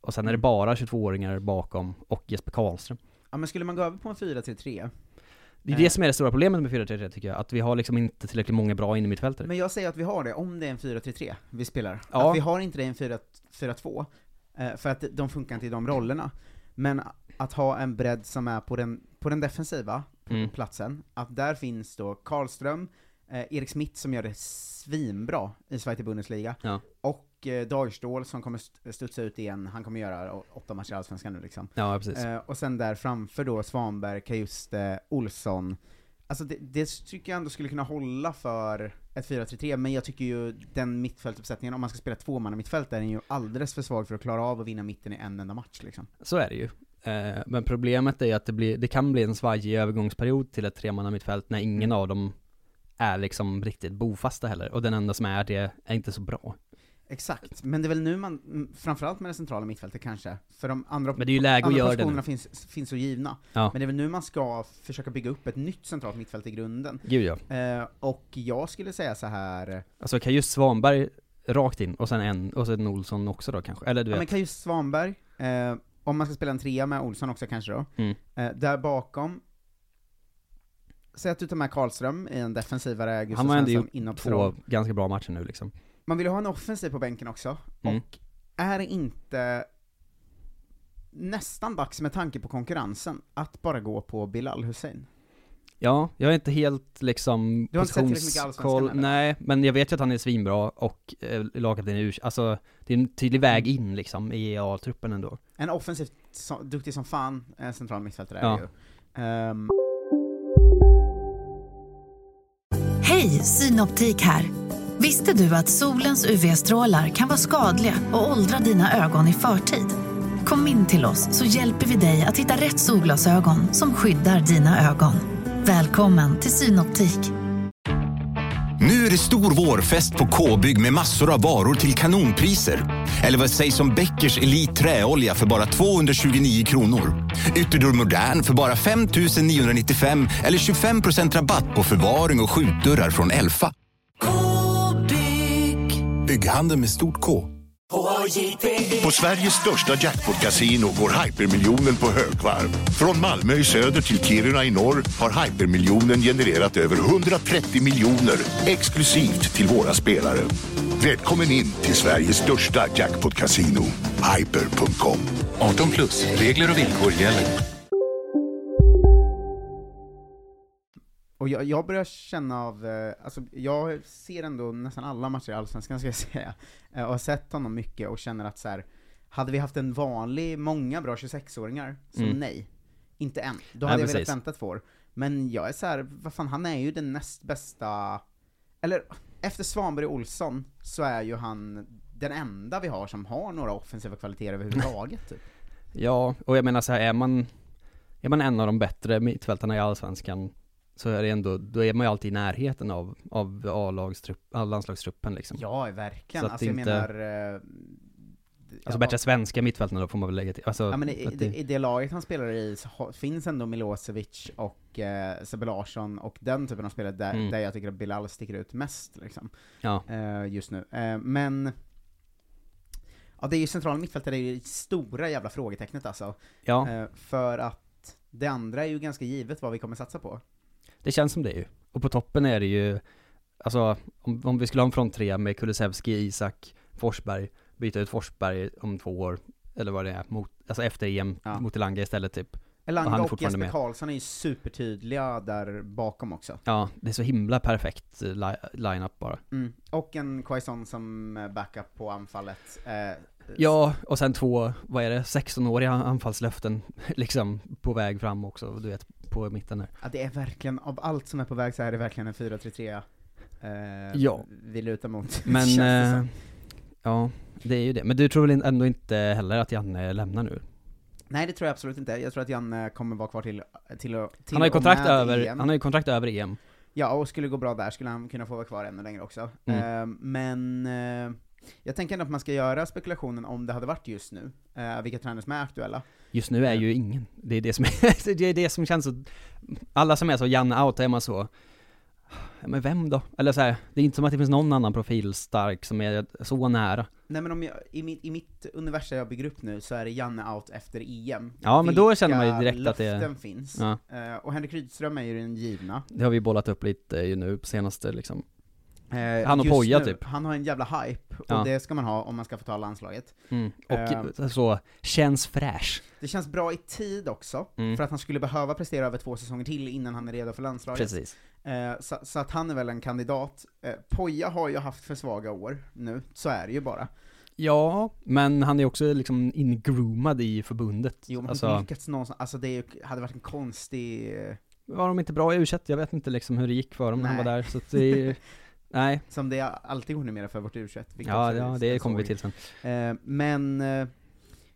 Och sen är det bara 22-åringar bakom och Jesper Karlsson. Ja, men skulle man gå över på en 4-3? Det är det som är det stora problemet med 4-3-3 tycker jag. Att vi har liksom inte tillräckligt många bra inne i mittfältare. Men jag säger att vi har det om det är en 4-3-3 vi spelar. Ja. Att vi har inte det i en 4-2. För att de funkar inte i de rollerna. Men att ha en bredd som är på den defensiva platsen. Att där finns då Karlström, Erik Smith som gör det svinbra i Sverige Bundesliga. Ja. Och Dagstål som kommer studsa ut igen. Han kommer göra 8 matcher i Allsvenskan nu liksom. Ja, precis. Och sen där framför då Svanberg, Kajuste, Olsson, Alltså det tycker jag ändå skulle kunna hålla för ett 4-3-3, men jag tycker ju den mittfältuppsättningen, om man ska spela två man i mittfält, är den ju alldeles för svag för att klara av att vinna mitten i en enda match liksom. Så är det ju. Men problemet är att det kan bli en svajig övergångsperiod till ett tremanna mittfält när ingen av dem är liksom riktigt bofasta heller, och den enda som är det är inte så bra. Exakt, men det är väl nu man, framförallt med det centrala mittfältet kanske, för de andra, men det är ju läge andra positionerna finns så givna, ja. Men det är väl nu man ska försöka bygga upp ett nytt centralt mittfält i grunden. Gud, ja. Och jag skulle säga så här, alltså Kajuste, Svanberg rakt in, och sen en Olsson också då kanske, eller du vet. Ja, men Kajuste, Svanberg, om man ska spela en trea med Olsson också kanske då, där bakom. Säg att du tar med Karlström i en defensivare. Han har ändå gjort två ganska bra matcher nu liksom. Man vill ju ha en offensiv på bänken också. Och är inte nästan dags med tanke på konkurrensen att bara gå på Bilal Hussein? Ja, jag är inte helt liksom... Du har inte sett tillräckligt mycket allsvenskan? Nej, men jag vet ju att han är svinbra och lagkapten i ur. Alltså, det är en tydlig väg in liksom i A-truppen ändå. En offensivt duktig som fan central mittfältare är ju. Hej, Synoptik här. Visste du att solens UV-strålar kan vara skadliga och åldra dina ögon i förtid? Kom in till oss så hjälper vi dig att hitta rätt solglasögon som skyddar dina ögon. Välkommen till Synoptik. Nu är det stor vårfest på K-bygg med massor av varor till kanonpriser. Eller vad sägs om Beckers Elite träolja för bara 229 kronor. Ytterdörr Modern för bara 5 995, eller 25% rabatt på förvaring och skjutdörrar från Elfa. Bygghandel med stort K. På Sveriges största jackpot-casino går hypermiljonen på högvarv. Från Malmö i söder till Kiruna i norr har hypermiljonen genererat över 130 miljoner exklusivt till våra spelare. Välkommen in till Sveriges största jackpot-casino, hyper.com. 18 plus, regler och villkor gäller. Och jag börjar känna av, alltså jag ser ändå nästan alla matcher i allsvenskan, ska jag säga, och har sett honom mycket och känner att så här, hade vi haft en vanlig, många bra 26-åringar, så nej, inte än. Då hade jag velat vänta 2 år. Men jag är så här, vad fan, han är ju den näst bästa, eller efter Svanberg och Olsson så är ju han den enda vi har som har några offensiva kvaliteter överhuvudtaget. Typ. Ja, och jag menar så här, är man en av de bättre mittfältarna i allsvenskan, så är det ändå, då är man ju alltid i närheten av landslagstruppen liksom. Ja, verkligen. Så att alltså, inte, jag menar... Alltså bättre svenska mittfältarna då får man väl lägga till. Alltså, ja, men i det laget han spelar i finns ändå Milosevic och Sebbe Larsson och den typen av spelare där jag tycker att Bilal sticker ut mest liksom, just nu. Men... Ja, det är ju centrala mittfältet, det är ju det stora jävla frågetecknet alltså. Ja. För att det andra är ju ganska givet vad vi kommer satsa på. Det känns som det ju. Och på toppen är det ju, alltså om vi skulle ha en front tre med Kulusevski, Isak, Forsberg, byta ut Forsberg om 2 år eller vad det är, alltså efter EM mot Elanga istället typ. Elanga och Jesper Karlsson är ju supertydliga där bakom också. Ja, det är så himla perfekt line-up bara. Mm. Och en Quaison som backup på anfallet. Ja, och sen 2, vad är det, 16-åriga anfallslöften liksom på väg fram också, du vet, på mitten här. Ja, det är verkligen, av allt som är på väg så här är det verkligen en 4-3-3 vi lutar mot. Men ja, det är ju det. Men du tror väl ändå inte heller att Janne lämnar nu? Nej, det tror jag absolut inte. Jag tror att Janne kommer vara kvar till han har ju kontrakt över EM. Han har ju kontrakt över EM. Ja, och skulle det gå bra där skulle han kunna få vara kvar ännu längre också. Men jag tänker ändå att man ska göra spekulationen om det hade varit just nu. Vilka tränare som är aktuella. Just nu är ju ingen. Det är det som, det är det som känns så... Alla som är så Janne out är man så... Men vem då? Eller så här, det är inte som att det finns någon annan profilstark som är så nära. Nej, men om jag, i mitt universum jag bygger upp nu så är det Janne out efter EM. Ja, men då känner man ju direkt att det finns. Ja. Och Henrik Rydström är ju den givna. Det har vi bollat upp lite ju nu på senaste liksom. Han och Poja typ. Han har en jävla hype och det ska man ha om man ska få ta landslaget. Och så känns fräsch. Det känns bra i tid också för att han skulle behöva prestera över 2 säsonger till innan han är redo för landslaget. Precis. Så att han är väl en kandidat. Poja har ju haft för svaga år nu, så är det ju bara. Ja, men han är också liksom ingroomad i förbundet. Jo, men han har lyckats någonstans. Alltså det hade varit en konstig... var de inte bra i U21. Jag vet inte liksom hur det gick för dem när han var där. Så att det, nej. Som det alltid går numera för vårt U21. Ja, det kommer vi till sen. Men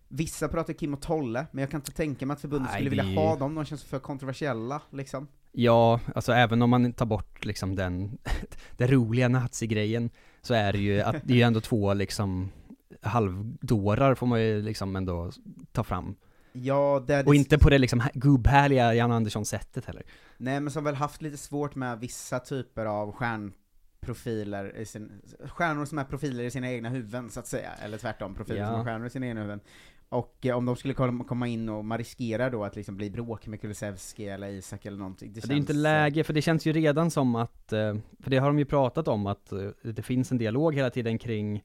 vissa pratar Kim och Tolle, men jag kan inte tänka mig att förbundet skulle vilja ha dem. De känns för kontroversiella liksom. Ja, alltså även om man tar bort liksom den roliga nazi-grejen, så är det ju att det är ändå två liksom halvdårar får man ju liksom ändå ta fram. Ja, och inte på det liksom gubbhärliga Jan Andersson-sättet heller. Nej, men som väl haft lite svårt med vissa typer av stjärnor som är profiler i sina egna huvuden, så att säga. Eller tvärtom, profiler som är stjärnor i sina egna huvuden. Och om de skulle komma in och man riskerar då att liksom bli bråk med Kulusevski eller Isak eller någonting. Det är inte läge, för det känns ju redan som att, för det har de ju pratat om, att det finns en dialog hela tiden kring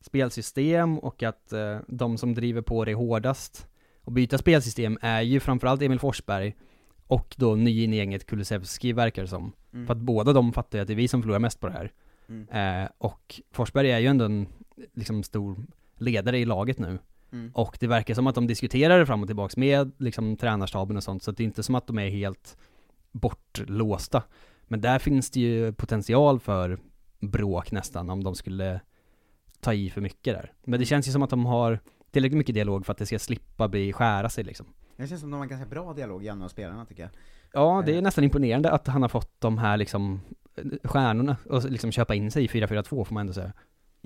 spelsystem och att de som driver på det hårdast och byta spelsystem är ju framförallt Emil Forsberg och då nyinegnet Kulusevski, verkar det som. För att båda de fattar att det är vi som förlorar mest på det här. Och Forsberg är ju ändå en liksom stor ledare i laget nu. Och det verkar som att de diskuterar det fram och tillbaka med liksom tränarstaben och sånt, så att det är inte som att de är helt bortlåsta. Men där finns det ju potential för bråk nästan, om de skulle ta i för mycket där. Men det känns ju som att de har tillräckligt mycket dialog för att det ska slippa bli skära sig liksom. Det känns som att de har en ganska bra dialog, Janne och spelarna, tycker jag. Ja, det är nästan imponerande att han har fått de här liksom stjärnorna och liksom köpa in sig i 4-4-2, får man ändå säga.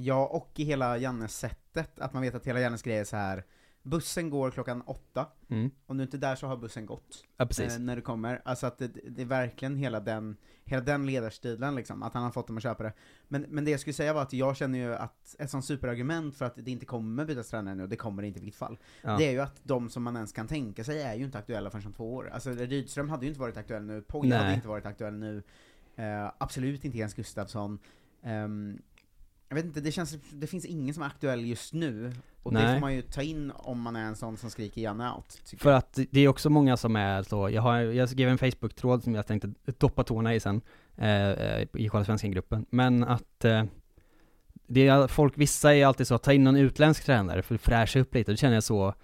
Ja, och i hela Jannes sättet, att man vet att hela Jannes grej är så här: bussen går klockan 8. Om du inte är där så har bussen gått. Ja, precis. När du kommer. Alltså att det är verkligen hela den ledarstilen liksom, att han har fått dem att köpa det. Men det jag skulle säga var att jag känner ju att ett sånt superargument för att det inte kommer bytas tränare nu, och det kommer det inte i vilket fall, det är ju att de som man ens kan tänka sig är ju inte aktuella förrän 2 år. Alltså Rydström hade ju inte varit aktuell nu. Pogge hade inte varit aktuell nu. Absolut inte Jens Gustafsson. Jag vet inte, det finns ingen som är aktuell just nu. Och det får man ju ta in om man är en sån som skriker Janne out. För att det är också många som är så. Jag skrev en Facebook-tråd som jag tänkte doppa tårna i sen, i själva Svenskan-gruppen. Men att det är, vissa är alltid så att ta in någon utländsk tränare för att fräscha upp lite. Då känner jag så,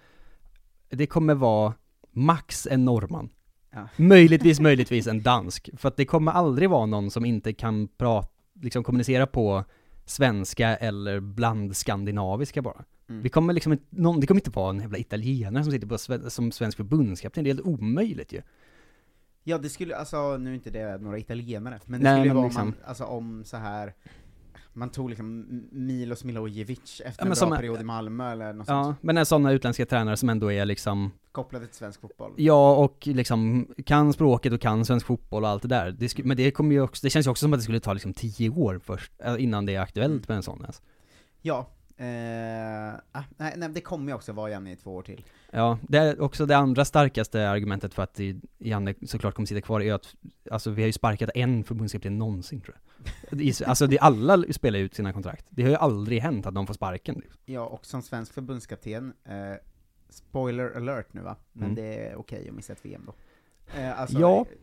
det kommer vara max en norrman. Ja. Möjligtvis en dansk. För att det kommer aldrig vara någon som inte kan liksom kommunicera på svenska eller bland skandinaviska bara. Vi kommer liksom det kommer inte vara en jävla italienare som sitter på som svensk förbundskapten. Det är helt omöjligt ju. Ja, det skulle, alltså nu är inte det några italienare, men det skulle vara liksom, om så här man tog liksom Milos Milojevic efter en bra period i Malmö eller något sånt. Men sådana utländska tränare som ändå är liksom kopplade till svensk fotboll. Ja, och liksom kan språket och kan svensk fotboll och allt det där. Men det kommer ju också, det känns ju också som att det skulle ta liksom 10 år först innan det är aktuellt med en sån. Alltså. Ja. Nej, det kommer ju också vara Janne i 2 år till. Ja, det är också det andra starkaste argumentet för att Janne såklart kommer sitta kvar är att, alltså, vi har ju sparkat en förbundskapten någonsin, tror jag. Alltså alla spelar ut sina kontrakt. Det har ju aldrig hänt att de får sparken. Ja, och som svensk förbundskapten, spoiler alert nu va, men det är okej att missa ett VM då.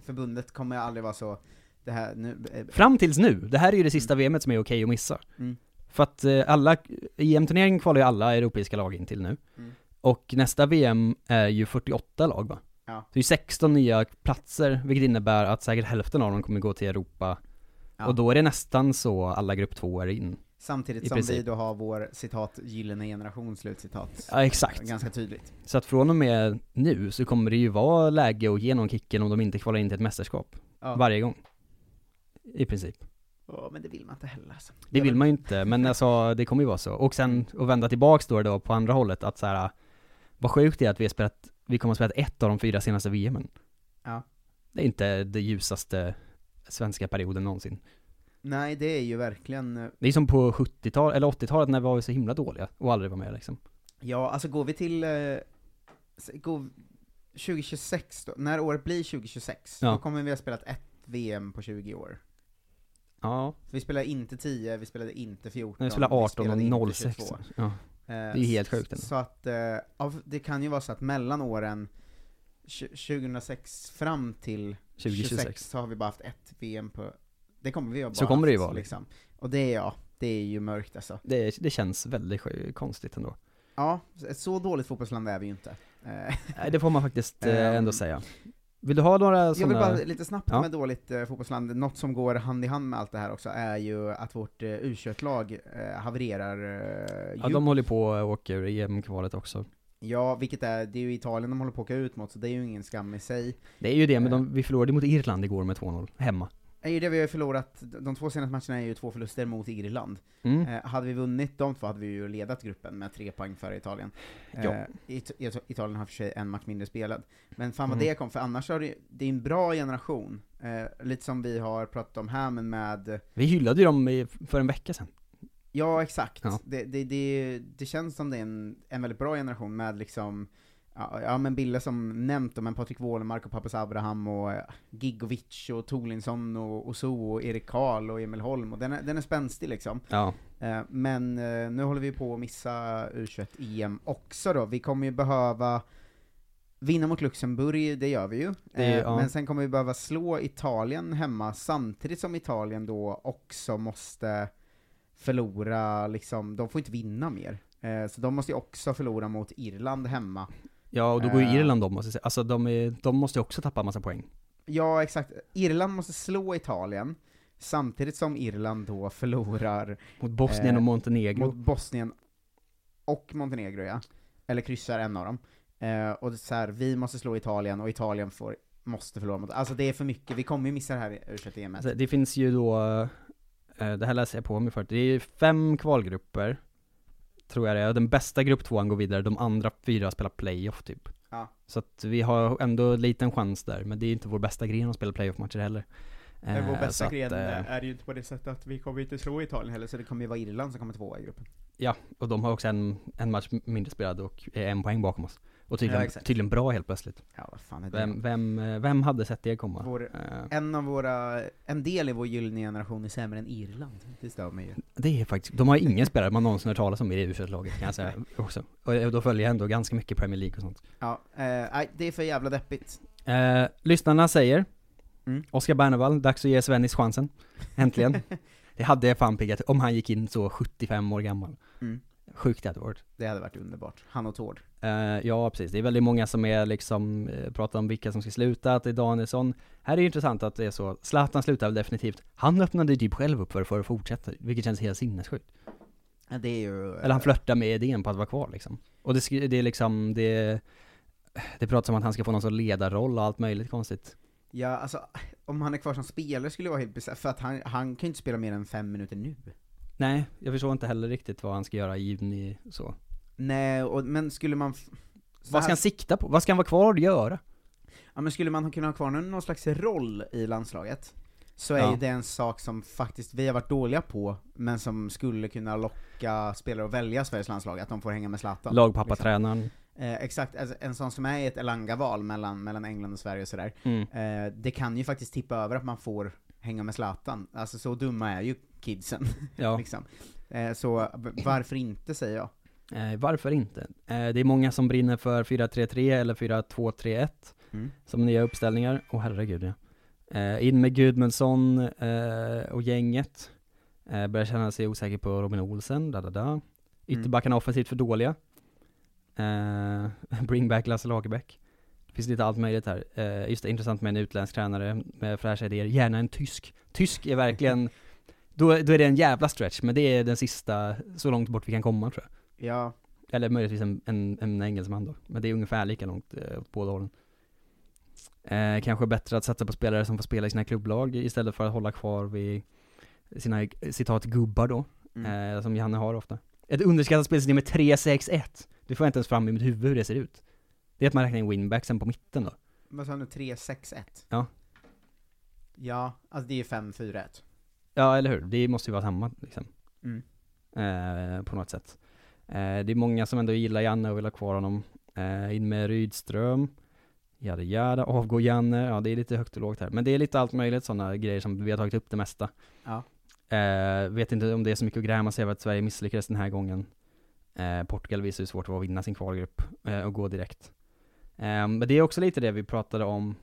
Förbundet kommer aldrig vara så det här, nu, fram tills nu, det här är ju det sista VMet som är okej att missa. För att alla EM-turneringen kvalar ju alla europeiska lag in till nu. Och nästa VM är ju 48 lag va? Ja. Så det är ju 16 nya platser, vilket innebär att säkert hälften av dem kommer gå till Europa. Ja. Och då är det nästan så alla grupp 2 är in. Samtidigt som vi då har vår citat gyllene generation, slutcitat. Ja, exakt. Ganska tydligt. Så att från och med nu så kommer det ju vara läge att ge någon kicken om de inte kvalar in till ett mästerskap. Ja. Varje gång. I princip. Men det vill man inte heller. Alltså. Det vill man ju inte, men alltså, det kommer ju vara så. Och sen att vända tillbaka då på andra hållet, att så här, vad sjukt det är att vi kommer att spela ett av de 4 senaste VMen. Ja. Det är inte det ljusaste svenska perioden någonsin. Nej, det är ju verkligen. Det är som på 70-talet eller 80-talet när vi var så himla dåliga och aldrig var med liksom. Ja, alltså går vi till 2026 då, när året blir 2026, då kommer vi att ha spelat ett VM på 20 år. Ja. Vi spelade inte 10, vi spelade inte 14. Nej, vi spelade 18 och 06. Ja. Det är helt sjukt. Så att det kan ju vara så att mellan åren 2006 fram till 2026 så har vi bara haft ett VM på. Det kommer vi ju bara. Så kommer det ju vara liksom. Och det är ju mörkt alltså. Det känns väldigt konstigt ändå. Ja, ett så dåligt fotbollsland är vi ju inte. Nej, det får man faktiskt ändå säga. Vill du ha några sådana? Jag vill bara lite snabbt med dåligt fotbollsland. Något som går hand i hand med allt det här också är ju att vårt U21-lag havererar. Ja, de håller på att åka ur EM-kvalet också. Ja, vilket är, det är ju Italien de håller på att åka ut mot, så det är ju ingen skam i sig. Det är ju det, men vi förlorade mot Irland igår med 2-0 hemma. Det är ju det vi har förlorat. De två senaste matcherna är ju 2 förluster mot Irland. Mm. Hade vi vunnit de två hade vi ju ledat gruppen med 3 poäng före Italien. Italien har för sig en match mindre spelad. Men fan vad det kom, för annars är det är en bra generation. Lite som vi har pratat om här, men med... Vi hyllade ju dem för en vecka sedan. Ja, exakt. Ja. Det känns som det är en väldigt bra generation med liksom... Ja, men bilder som nämnt om en Patrik Wålemark och Pappas Abraham och Gigovic och Tolinsson och så och Erik Karl och Emil Holm, och den är spänstig liksom. Ja. Men nu håller vi på att missa U21-EM också då. Vi kommer ju behöva vinna mot Luxemburg, det gör vi ju. Men sen kommer vi behöva slå Italien hemma, samtidigt som Italien då också måste förlora liksom, de får inte vinna mer. Så de måste ju också förlora mot Irland hemma. Ja, och då går ju Irland då, måste jag säga. Alltså de måste ju också tappa en massa poäng. Ja, exakt. Irland måste slå Italien samtidigt som Irland då förlorar mot Bosnien och Montenegro. Mot Bosnien och Montenegro, ja. Eller kryssar en av dem. Och det är så här, vi måste slå Italien och Italien måste förlora mot. Alltså det är för mycket. Vi kommer ju missa det här U21-EM. Alltså, det finns ju då det här läser jag på mig förut. Det är ju 5 kvalgrupper. Tror jag det är. Den bästa grupp 2 går vidare. De andra 4 spelar playoff typ. Ja. Så att vi har ändå en liten chans där. Men det är inte vår bästa gren att spela playoff-matcher heller. Vår bästa gren är ju inte på det sättet att vi kommer inte slå Italien heller. Så det kommer ju vara Irland som kommer 2 i gruppen. Ja, och de har också en match mindre spelad och en poäng bakom oss. Och tydligen bra helt plötsligt. Ja, vad fan är det? Vem hade sett det komma? En del i vår gyllene generation är sämre än Irland. Det stör mig ju. Det är faktiskt, de har ingen spelare man någonsin hört talas om i EU-laget kan jag säga också. Och då följer jag ändå ganska mycket Premier League och sånt. Ja, det är för jävla deppigt. Lyssnarna säger Oskar Bernevall, dags att ge Svennis chansen. Äntligen. Det hade jag fan piggat om han gick in så 75 år gammal. Mm. Sjukt hade varit. Det hade varit underbart. Han och Tord. Ja, precis. Det är väldigt många som är liksom pratar om vilka som ska sluta. Att det är Danielsson. Här är det intressant att det är så. Zlatan slutar definitivt. Han öppnade typ själv upp för att fortsätta. Vilket känns helt sinnessjukt. Ja, det är ju... Eller han flörtar med idén på att vara kvar liksom. Och det är liksom... Det pratas om att han ska få någon sån ledarroll och allt möjligt konstigt. Ja, alltså... Om han är kvar som spelare skulle det vara helt bizarrt. För att han kan ju inte spela mer än 5 minuter nu. Nej, jag förstår inte heller riktigt vad han ska göra i juni så. Nej, men skulle man... Vad ska han sikta på? Vad ska han vara kvar och göra? Ja, men skulle man kunna ha kvar någon slags roll i landslaget så är ju det en sak som faktiskt vi har varit dåliga på, men som skulle kunna locka spelare att välja Sveriges landslag, att de får hänga med Zlatan. Lagpappatränaren. Liksom. Exakt, alltså, en sån som är ett Elanga-val mellan England och Sverige och sådär. Mm. Det kan ju faktiskt tippa över att man får hänga med Zlatan. Alltså så dumma är ju kidsen. Ja. Liksom. Så varför inte, säger jag. Varför inte? Det är många som brinner för 4-3-3 eller 4-2-3-1 som nya uppställningar. Åh herregud, ja. In med Gudmundsson och gänget. Börjar känna sig osäker på Robin Olsen. Ytterbackarna offensivt för dåliga. Bring back Lasse Lagerbäck. Det finns lite allt möjligt här. Just det, intressant med en utländsk tränare med fräscha idéer. Gärna en tysk. Tysk är verkligen... Då är det en jävla stretch, men det är den sista så långt bort vi kan komma, tror jag. Ja. Eller möjligtvis en engelsman då. Men det är ungefär lika långt åt båda hållen. Kanske bättre att satsa på spelare som får spela i sina klubblag istället för att hålla kvar vid sina, citat, gubbar då. Som Janne har ofta. Ett underskattat spelsystem är 3-6-1. Du får inte ens fram i mitt huvud hur det ser ut. Det är att man räknar in winbacksen på mitten då. Vad sa du? 3-6-1? Ja. Ja, alltså det är 5-4-1. Ja, eller hur? Det måste ju vara samma liksom. På något sätt. Det är många som ändå gillar Janne och vill ha kvar honom. In med Rydström. Jada, avgå Janne. Ja, det är lite högt och lågt här. Men det är lite allt möjligt sådana grejer som vi har tagit upp det mesta. Ja. Vet inte om det är så mycket att gräma sig över att Sverige misslyckades den här gången. Portugal visar hur svårt det var att vinna sin kvalgrupp och gå direkt. Men det är också lite det vi pratade om.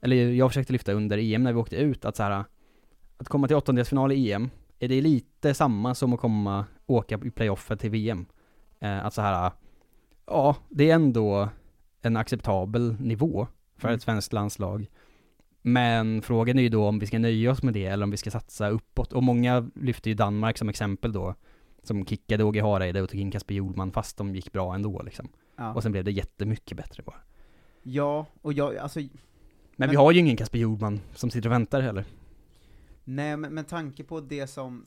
Eller jag försökte lyfta under EM när vi åkte ut att så här... Att komma till åttondelsfinal i EM är det lite samma som att åka i playoffen till VM. Att så här, ja, det är ändå en acceptabel nivå. för ett svenskt landslag. Men frågan är ju då om vi ska nöja oss med det eller om vi ska satsa uppåt. Och många lyfter ju Danmark som exempel då, som kickade Åge Hareide och tog in Kasper Hjulman fast de gick bra ändå liksom. Ja. Och sen blev det jättemycket bättre bara. Ja, och jag alltså... Men vi har ju ingen Kasper Hjulman som sitter och väntar heller. Nej, men tanke på det som...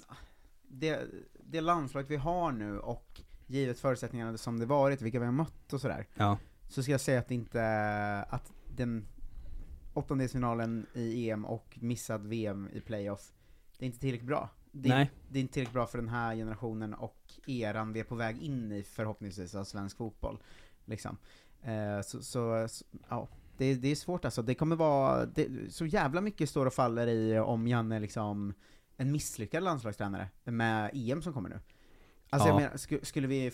Det landslag vi har nu och givet förutsättningarna som det varit, vilka vi har mött och sådär. Ja. Så ska jag säga att inte... Att den åttondelsfinalen i EM och missad VM i playoff, det är inte tillräckligt bra. Det är inte tillräckligt bra för den här generationen och eran vi är på väg in i förhoppningsvis av svensk fotboll. Liksom. Ja. Det är svårt alltså. Det kommer vara så jävla mycket står och faller i om Janne är liksom en misslyckad landslagstränare med EM som kommer nu. Alltså jag menar, skulle vi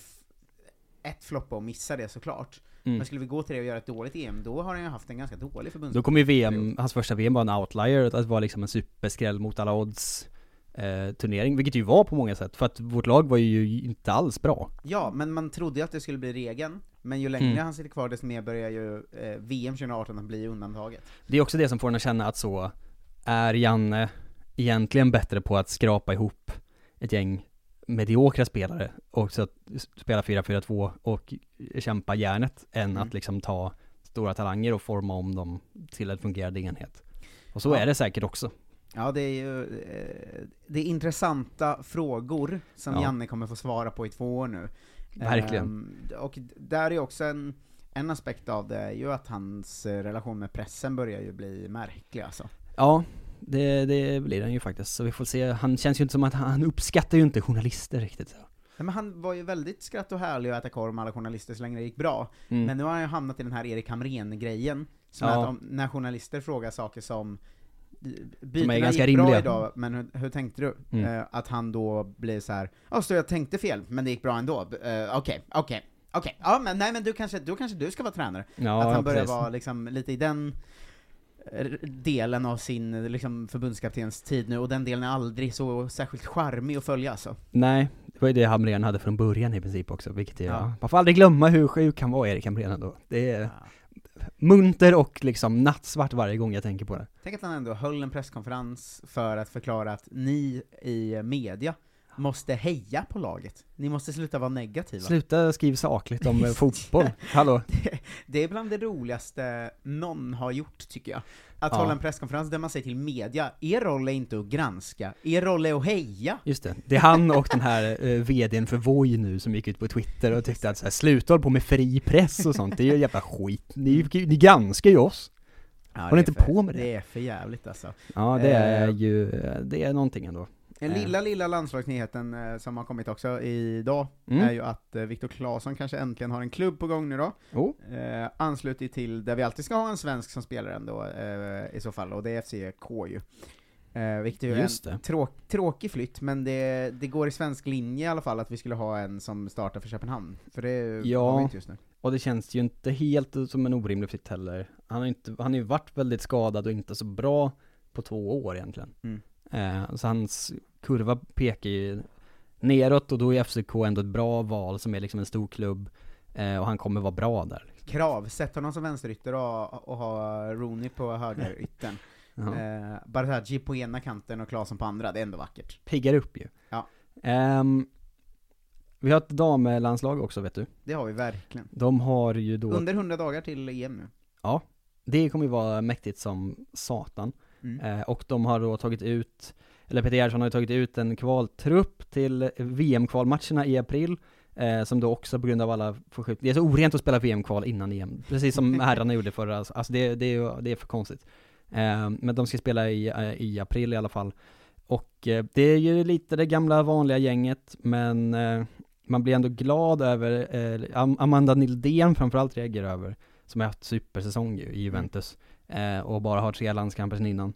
ett floppa och missa det såklart. Mm. Men skulle vi gå till det och göra ett dåligt EM, då har han ju haft en ganska dålig förbunds. Då kommer ju VM, hans första VM var en outlier, att vara liksom en superskräll mot alla odds turnering, vilket ju var på många sätt för att vårt lag var ju inte alls bra. Ja, men man trodde ju att det skulle bli regeln. Men ju längre han sitter kvar, desto mer börjar ju VM 2018 att bli undantaget. Det är också det som får en att känna att så är Janne egentligen bättre på att skrapa ihop ett gäng mediokra spelare och så att spela 4-4-2 och kämpa järnet än att liksom ta stora talanger och forma om dem till en fungerande enhet. Och så är det säkert också. Ja, det är ju det är intressanta frågor som Janne kommer få svara på i 2 år nu. Verkligen. Och där är också en aspekt av det ju att hans relation med pressen börjar ju bli märklig alltså. Ja, det blir den ju faktiskt. Så vi får se, han känns ju inte som att han uppskattar ju inte journalister riktigt så. Nej, men han var ju väldigt skratt och härlig att äta korv med alla journalister så länge det gick bra. Mm. Men nu har han ju hamnat i den här Erik Hamrén-grejen som är att när journalister frågar saker som bytena ganska gick bra rimliga idag, men hur tänkte du? Att han då blir så här, så jag tänkte fel, men det gick bra ändå. Okej. Ja, men nej, men du kanske ska vara tränare. Ja, att han börjar vara liksom lite i den delen av sin liksom förbundskaptens tid nu, och den delen är aldrig så särskilt charmig att följa alltså. Nej, det var ju det Hamrén hade från början i princip också, vilket är man får aldrig glömma hur sjuk han var, Erik Hamrén då. Det är munter och liksom nattsvart varje gång jag tänker på det. Tänk att han ändå höll en presskonferens för att förklara att ni i media måste heja på laget. Ni måste sluta vara negativa. Sluta skriva sakligt om fotboll. Hallå. Det är bland det roligaste någon har gjort, tycker jag. Att hålla en presskonferens där man säger till media, er roll är inte att granska, er roll är att heja. Just det. Det är han och den här vdn för Voi nu som gick ut på Twitter och tyckte att så här, sluta hålla på med fri press och sånt. Det är ju jävla skit. Ni granskar ju oss. Ja, håll inte på med det. Det är för jävligt alltså. Ja, det är ju det är någonting ändå. Den lilla landslagsnyheten som har kommit också idag är ju att Viktor Claesson kanske äntligen har en klubb på gång nu då. Anslutit till där vi alltid ska ha en svensk som spelar ändå i så fall, och det är FCK ju. Vilket är en tråkig flytt, men det går i svensk linje i alla fall att vi skulle ha en som startar för Köpenhamn. För det har vi inte just nu. Och det känns ju inte helt som en orimlig flytt heller. Han har ju varit väldigt skadad och inte så bra på 2 år egentligen. Så hans kurva pekar ju neråt, och då är FCK ändå ett bra val som är liksom en stor klubb, och han kommer vara bra där. Krav, sätt honom som vänsterytter och ha Rooney på högerytten. Bara så här, G på ena kanten och Claesson på andra, det är ändå vackert. Piggar upp ju. Ja. Vi har ett damlandslag också, vet du. Det har vi verkligen. De har ju då... Under 100 dagar till EM nu. Ja, det kommer ju vara mäktigt som satan. Och de har då tagit ut, eller Peter Gerhardsson har tagit ut en kvaltrupp till VM-kvalmatcherna i april, som då också på grund av alla förskjutningar, det är så orent att spela VM-kval innan EM, precis som herrarna gjorde förra, alltså det är för konstigt, men de ska spela i april i alla fall, och det är ju lite det gamla vanliga gänget, men man blir ändå glad över Amanda Nildén framförallt reagerar över, som har haft supersäsong ju, i Juventus, och bara har 3 landskamper sedan innan.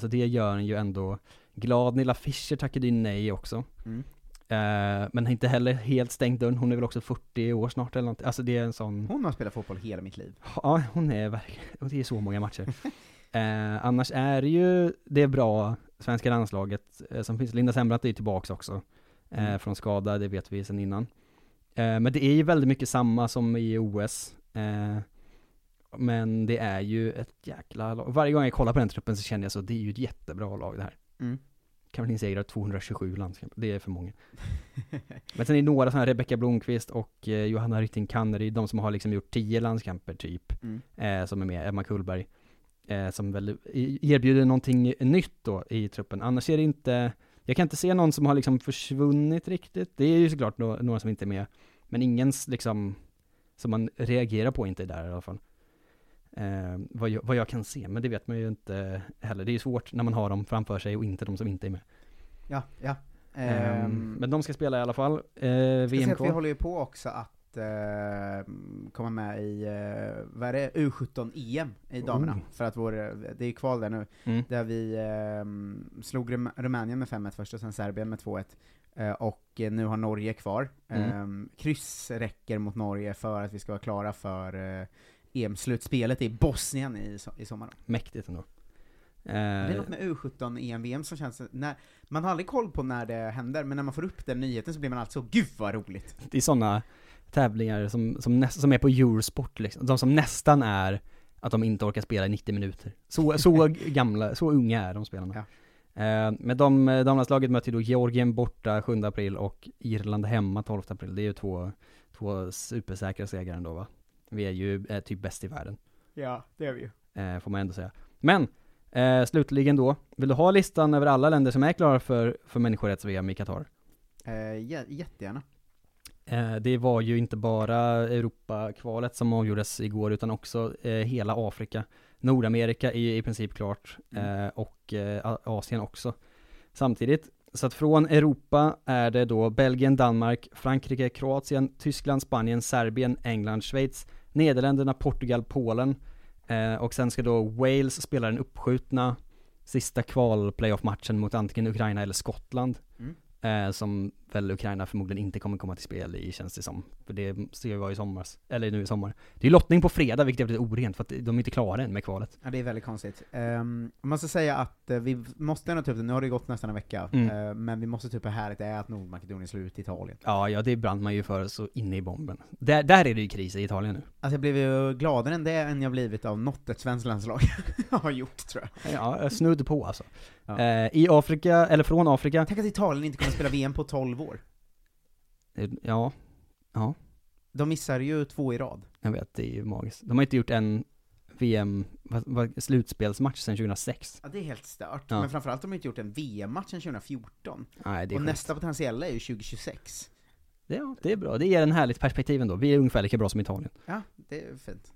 Så det gör en ju ändå glad. Nilla Fischer tackade ju nej också. Men inte heller helt stängt dörren. Hon är väl också 40 år snart eller något. Alltså det är en sån... Hon har spelat fotboll hela mitt liv. Ja, hon är verkligen... Det är så många matcher. Annars är det ju det bra svenska landslaget som finns. Linda Sembrant är ju tillbaka också från skada, det vet vi sedan innan. Men det är ju väldigt mycket samma som i OS. Men det är ju ett jäkla lag. Varje gång jag kollar på den truppen så känner jag så, det är ju ett jättebra lag det här. Mm. Kan väl inte säga 227 landskamper, det är för många. Men sen är det några sådana här, Rebecka Blomqvist och Johanna Rytting-Kanneryd, de som har liksom gjort 10 landskamper typ, som är med, Emma Kullberg, som väl erbjuder någonting nytt då i truppen. Annars är det inte, jag kan inte se någon som har liksom försvunnit riktigt. Det är ju såklart några som inte är med, men ingen liksom, som man reagerar på inte är där i alla fall. Vad jag kan se, men det vet man ju inte heller. Det är ju svårt när man har dem framför sig och inte de som inte är med. Ja. Men de ska spela i alla fall. VMK. Vi håller ju på också att komma med i vad är det? U17-EM i damerna. För att det är kval där nu. Där vi slog Rumänien med 5-1 först och sen Serbien med 2-1. Och nu har Norge kvar. Kryss räcker mot Norge för att vi ska vara klara för EM-slutspelet i Bosnien i sommar. Mäktigt ändå. Det är något med U17 EM-VM som känns, när man har aldrig koll på när det händer, men när man får upp den nyheten så blir man alltså, gud vad roligt. Det är sådana tävlingar som är på Eurosport liksom. De som nästan är att de inte orkar spela i 90 minuter. Så gamla, så unga är de spelarna. Ja. Men damlandslaget möter då Georgien borta 7 april och Irland hemma 12 april. Det är ju två supersäkra segrar ändå, va? Vi är ju typ bäst i världen. Ja, det är vi ju. Får man ändå säga. Men slutligen då, vill du ha listan över alla länder som är klara för människorätts-VM i Qatar? Jättegärna. Det var ju inte bara Europa-kvalet som avgjordes igår, utan också hela Afrika. Nordamerika är ju i princip klart, och Asien också. Samtidigt. Så att från Europa är det då Belgien, Danmark, Frankrike, Kroatien, Tyskland, Spanien, Serbien, England, Schweiz, Nederländerna, Portugal, Polen. Och sen ska då Wales spela den uppskjutna sista kval-playoff-matchen mot antingen Ukraina eller Skottland. Som väl Ukraina förmodligen inte kommer komma till spel i, känns det som. För det ser vi nu i sommar. Det är lottning på fredag, vilket är lite orent för att de är inte klara än med kvalet. Ja, det är väldigt konstigt. Man ska säga att vi måste ändå typ, nu har det gått nästan en vecka, men vi måste typ här att det är att Nordmakedonien slår ut Italien. Ja, det brann man ju för så inne i bomben. Där är det ju kris i Italien nu. Alltså jag blev ju gladare än jag blivit av något ett svenskt landslag har gjort, tror jag. Ja, snudd på alltså. Ja. I Afrika, eller från Afrika. Tänk att Italien inte kommer spela VM på 12 år. Ja. De missar ju 2 i rad. Jag vet, det är ju magiskt. De har inte gjort en VM-slutspelsmatch sedan 2006. Ja, det är helt stört. Ja. Men framförallt de har inte gjort en VM-match sedan 2014. Nej, det är och skönt. Nästa potentiella är ju 2026. Ja, det är bra. Det ger en härligt perspektiv ändå. Vi är ungefär lika bra som Italien. Ja, det är fint.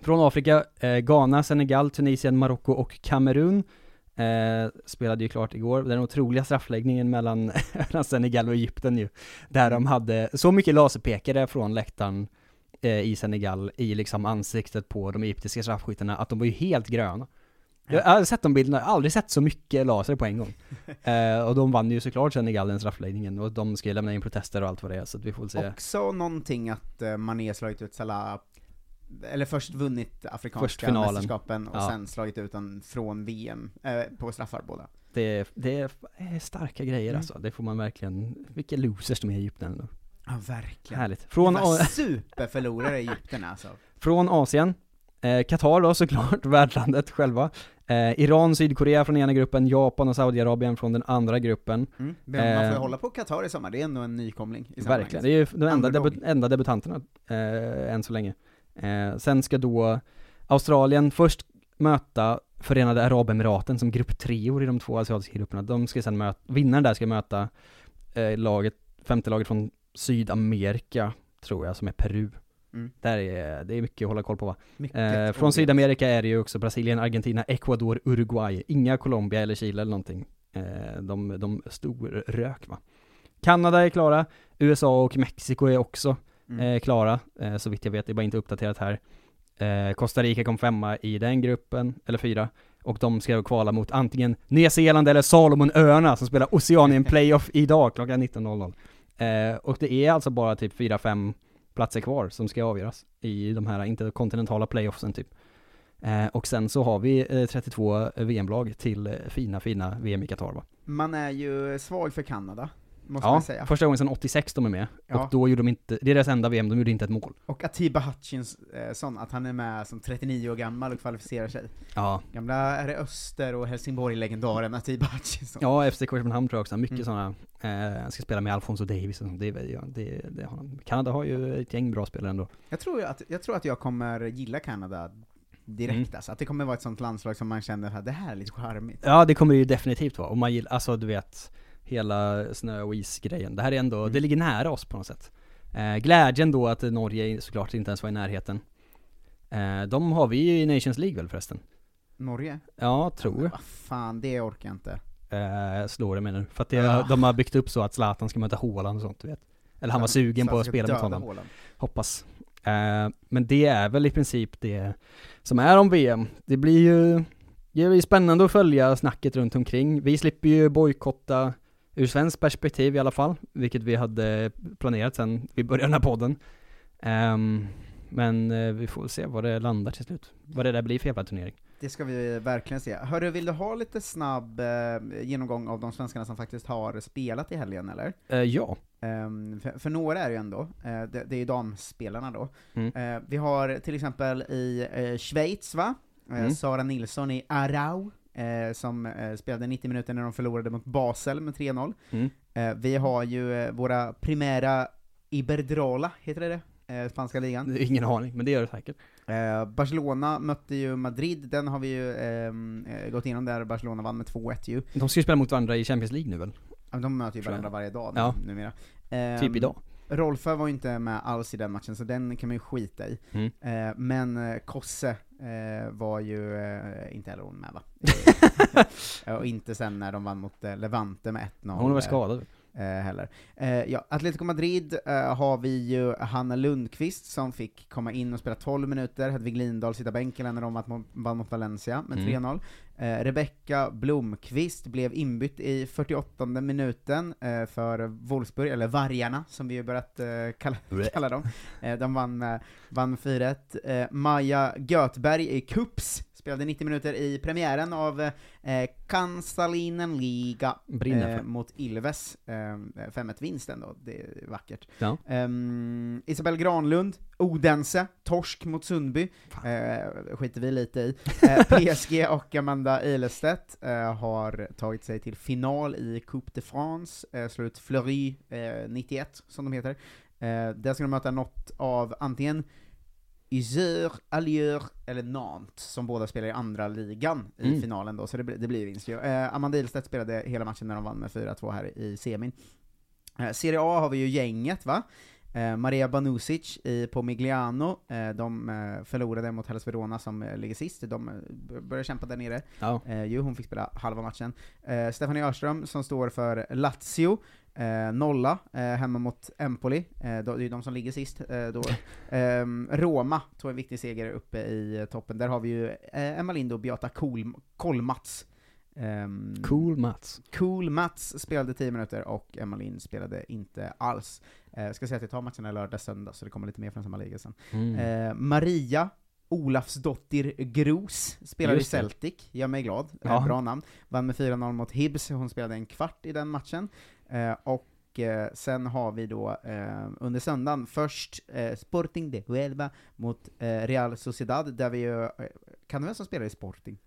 Från Afrika, Ghana, Senegal, Tunisien, Marocko och Kamerun. Spelade ju klart igår. Den otroliga straffläggningen mellan Senegal och Egypten ju. Där de hade så mycket laserpekare från läktaren i Senegal i liksom ansiktet på de egyptiska straffskyttarna att de var ju helt gröna. Jag har sett de bilderna, aldrig sett så mycket laser på en gång. Och de vann ju såklart Senegal den straffläggningen och de ska lämna in protester och allt vad det är, så att vi får se. Också någonting att Mané slagit ut Salah, eller först vunnit afrikanska mästerskapen och sen slagit ut den från VM på straffar båda. Det är starka grejer alltså. Det får man verkligen, vilka losers de är i Egypten då. Ja, verkligen. Härligt. Superförlorare i Egypten alltså. Från Asien, Qatar då såklart, värdlandet själva. Iran, Sydkorea från ena gruppen, Japan och Saudiarabien från den andra gruppen. Man får hålla på Qatar i sommar, det är ändå en nykomling i sammanhanget. Verkligen, det är ju de enda debutanterna än så länge. Sen ska då Australien först möta Förenade Arabemiraten som grupp 3-or i de två asiatiska grupperna. De ska sen vinnaren där ska möta femte laget från Sydamerika, tror jag, som är Peru. Det är mycket att hålla koll på, va? Från Sydamerika är det ju också Brasilien, Argentina, Ecuador, Uruguay. Inga Colombia eller Chile eller någonting. De stor rök, va? Kanada är klara. USA och Mexiko är också klara, så vitt jag vet, det är bara inte uppdaterat här. Costa Rica kom 5:a i den gruppen, eller 4, och de ska kvala mot antingen Nya Zeeland eller Salomonöarna som spelar Oceanien Playoff idag klockan 19:00. Och det är alltså bara typ 4-5 platser kvar som ska avgöras i de här interkontinentala playoffsen typ. Och sen så har vi 32 VM-lag till fina VM i Qatar, va? Man är ju svag för Kanada. måste man säga. Första gången sedan 86 de är med. Ja. Och då gjorde de inte, det är deras enda VM, de gjorde inte ett mål. Och Atiba Hutchinson, att han är med som 39 år gammal och kvalificerar sig. Ja. Gamla är det Öster och Helsingborg-legendaren Atiba Hutchinson. Ja, FC Köpenhamn tror jag också. Mycket sådana. Han ska spela med Alphonso Davies. Det har han. Kanada har ju ett gäng bra spelare ändå. Jag tror att jag kommer gilla Kanada direkt, alltså att det kommer vara ett sånt landslag som man känner att det här är lite charmigt. Ja, det kommer det ju definitivt vara. Och man gillar, alltså du vet, hela snö och isgrejen. Det här är ändå, det ligger nära oss på något sätt. Glädjen då att Norge såklart inte ens var i närheten. De har vi ju i Nations League väl förresten. Norge? Ja, tror jag. Fan, det orkar jag inte. Slår det menar du? För att de har byggt upp så att Zlatan ska möta Haaland och sånt, du vet. Eller han var sugen på att spela mot honom. Håland. Hoppas. Men det är väl i princip det som är om VM. Det blir spännande att följa snacket runt omkring. Vi slipper ju bojkotta ur svensk perspektiv i alla fall, vilket vi hade planerat sen vi började den här podden. Men vi får se vad det landar till slut. Vad det där blir för jävla turnering. Det ska vi verkligen se. Hörru, vill du ha lite snabb genomgång av de svenskarna som faktiskt har spelat i helgen, eller? Ja. För några är det ju ändå. Det är ju damspelarna då. Vi har till exempel i Schweiz, va? Sara Nilsson i Arau, som spelade 90 minuter när de förlorade mot Basel med 3-0. Vi har ju våra Primera Iberdrola, heter det? Spanska ligan. Ingen aning, men det gör det säkert. Barcelona mötte ju Madrid. Den har vi ju gått igenom där. Barcelona vann med 2-1 ju. De ska ju spela mot varandra i Champions League nu väl? De möter ju varandra varje dag numera. Typ idag. Rolfö var ju inte med alls i den matchen, så den kan man ju skita i. Men Kosse var ju inte heller hon med, va? Och inte sen när de vann mot Levante med 1-0. Hon var skadad. Heller. Ja, Atletico Madrid har vi ju Hanna Lundqvist som fick komma in och spela 12 minuter. Hedvig Lindahl sitta bänken när de vann mot Valencia med 3-0. Rebecka Blomqvist blev inbytt i 48:e minuten för Wolfsburg, eller Vargarna som vi ju börjat kalla dem. De vann 4-1. Maja Götberg i Kups spelade 90 minuter i premiären av Kansalinen Liga mot Ilves 5-1-vinsten då, det är vackert. Ja. Isabel Granlund, Odense, torsk mot Sundby, skiter vi lite i. PSG och Amanda Ilestedt har tagit sig till final i Coupe de France, slut Fleury 91 som de heter. Där ska de möta något av antingen Iseur, Allier eller Nantes som båda spelar i andra ligan i finalen då, så det blir vinst ju. Amanda Ilstedt spelade hela matchen när de vann med 4-2 här i semin. Serie A har vi ju gänget, va? Maria Banusic på Migliano. De förlorade mot Hellas Verona som ligger sist. De började kämpa där nere. Hon fick spela halva matchen. Stefanie Örström som står för Lazio, nolla hemma mot Empoli. Det är ju de som ligger sist då. Roma tog en viktig seger uppe i toppen. Där har vi ju Emma Lind och Beata Kollmats. Cool Mats spelade 10 minuter och Emma Lind spelade inte alls. Jag ska säga att jag tar matchen här lördag söndag, så det kommer lite mer från samma liga sen. Maria Olafsdotter Gros spelar i Celtic, gör mig glad, bra namn. Vann med 4-0 mot Hibs, hon spelade en kvart i den matchen. Och sen har vi då under söndagen först Sporting de Huelva mot Real Sociedad, där vi ju kan du väl som spelar i Sporting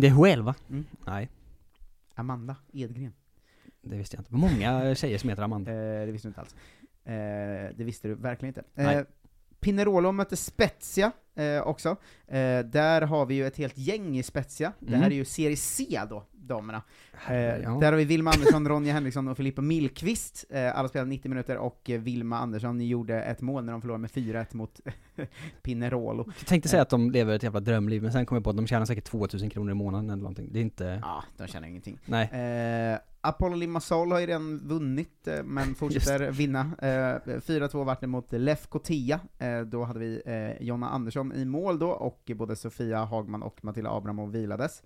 de Huelva? Nej. Amanda Edgren. Det visste jag inte. Många tjejer som heter Amanda. Det visste du inte alls. Det visste du verkligen inte. Pinerolo möter Spezia också. Där har vi ju ett helt gäng i Spezia. Det här är ju Serie C då, damerna. Där har vi Vilma Andersson, Ronja Henriksson och Filippa Millqvist. Alla spelade 90 minuter och Vilma Andersson gjorde ett mål när de förlorade med 4-1 mot Pinerolo. Jag tänkte säga att de lever ett jävla drömliv, men sen kom jag på att de tjänar säkert 2000 kronor i månaden eller någonting. Det är inte... Ja, de tjänar ingenting. Nej. Apollo Limassol har ju redan vunnit, men fortsätter vinna. 4-2 vart det mot Lef Kotea. Då hade vi Jonna Andersson i mål då, och både Sofia Hagman och Matilda Abrahamov vilades.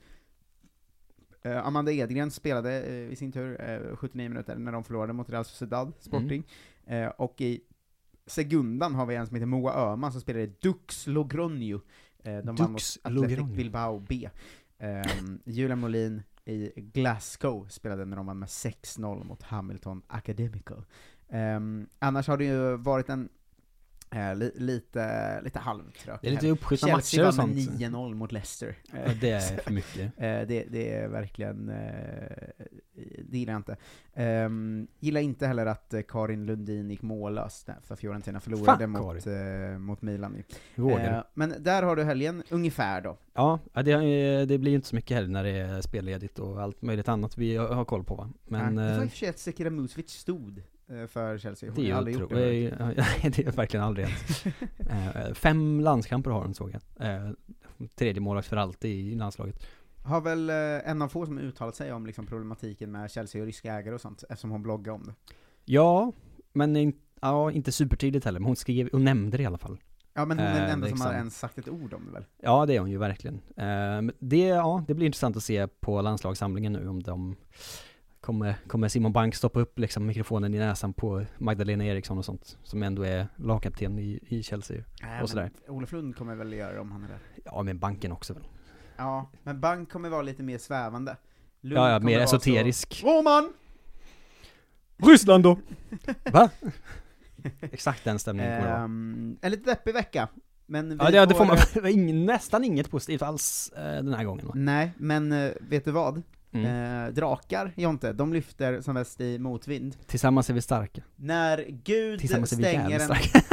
Amanda Edgren spelade i sin tur 79 minuter när de förlorade mot Real Sociedad Sporting. Och i segundan har vi en som heter Moa Öhman som spelade Dux Logroño. De vann mot Athletic Bilbao B. Julia Molin, i Glasgow spelade när de vann med 6-0 mot Hamilton Academical. Annars har det ju varit en lite halvtrött. Det är lite uppskjutna matcher och sånt. Chelsea vann 9-0 mot Leicester. Det är för mycket. Det är verkligen... det gillar jag inte. Gillar inte heller att Karin Lundin gick mållös för Fiorentina förlorade mot Milan. Men där har du helgen ungefär då. Ja, det blir ju inte så mycket helg när det är spelledigt och allt möjligt annat vi har koll på. Va? Men, det var ju för sig att Sekiremusovic stod för Chelsea. Det har aldrig gjort det. Det är verkligen aldrig hänt. 5 landskamper har de, såg jag. 3:e målvakt för alltid i landslaget. Har väl en av få som uttalat sig om liksom problematiken med Chelsea och ryska ägare och sånt, eftersom hon bloggar om det. Ja, men inte supertydligt heller. Men hon nämnde det i alla fall. Ja, men hon är den enda som har ens sagt ett ord om det väl? Ja, det är hon ju verkligen. Det blir intressant att se på landslagssamlingen nu om de... Kommer Simon Bank stoppa upp liksom mikrofonen i näsan på Magdalena Eriksson och sånt, som ändå är lagkapten i Chelsea och sådär. Olof Lund kommer väl göra om han är där. Ja, men Banken också väl. Ja, men Bank kommer vara lite mer svävande. Lund mer esoterisk. Roman! Ryssland då! Va? Exakt den stämningen kommer en lite deppig vecka. Men det får man nästan inget positivt alls den här gången. Va? Nej, men vet du vad? Drakar, Jonte, de lyfter som väst i motvind. Tillsammans är vi starka. När Gud stänger en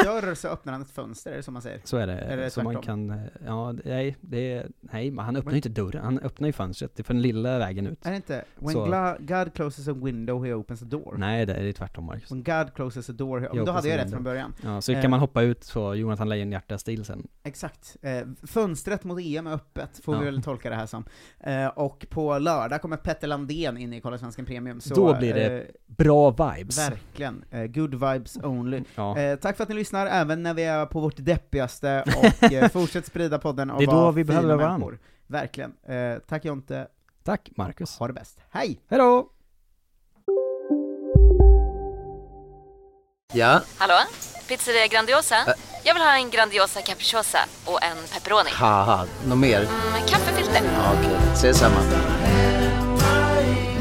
dörr så öppnar han ett fönster, som man säger. Så är det. Eller så man kan, han öppnar ju inte dörren, han öppnar ju fönstret. Det är för den lilla vägen ut. Är det inte? When God closes a window, he opens a door. Nej, det är tvärtom, Marcus. When God closes a door, då hade jag rätt från början. Ja, så kan man hoppa ut så Jonathan Lejonhjärta-stil sen. Exakt. Fönstret mot EM är öppet, får vi väl tolka det här som. Och på lördag kommer Petter Landén in i Karlsvenskan Premium. Så, då blir det bra vibes. Verkligen. Good vibes only. Ja. Tack för att ni lyssnar, även när vi är på vårt deppigaste. Och fortsätt sprida podden. Och det är då vi behöver varandra. Verkligen. Tack Jonte. Tack Marcus. Ha det bäst. Hej! Hej då! Ja? Hallå? Pizzeria Grandiosa? Jag vill ha en Grandiosa capricciosa och en pepperoni. Haha, något mer? Kaffefilter. Ja, okej. Ses samma.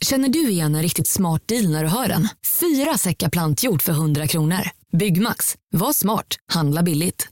Känner du igen en riktigt smart deal när du hör den? 4 säckar plantjord för 100 kronor. Byggmax. Var smart. Handla billigt.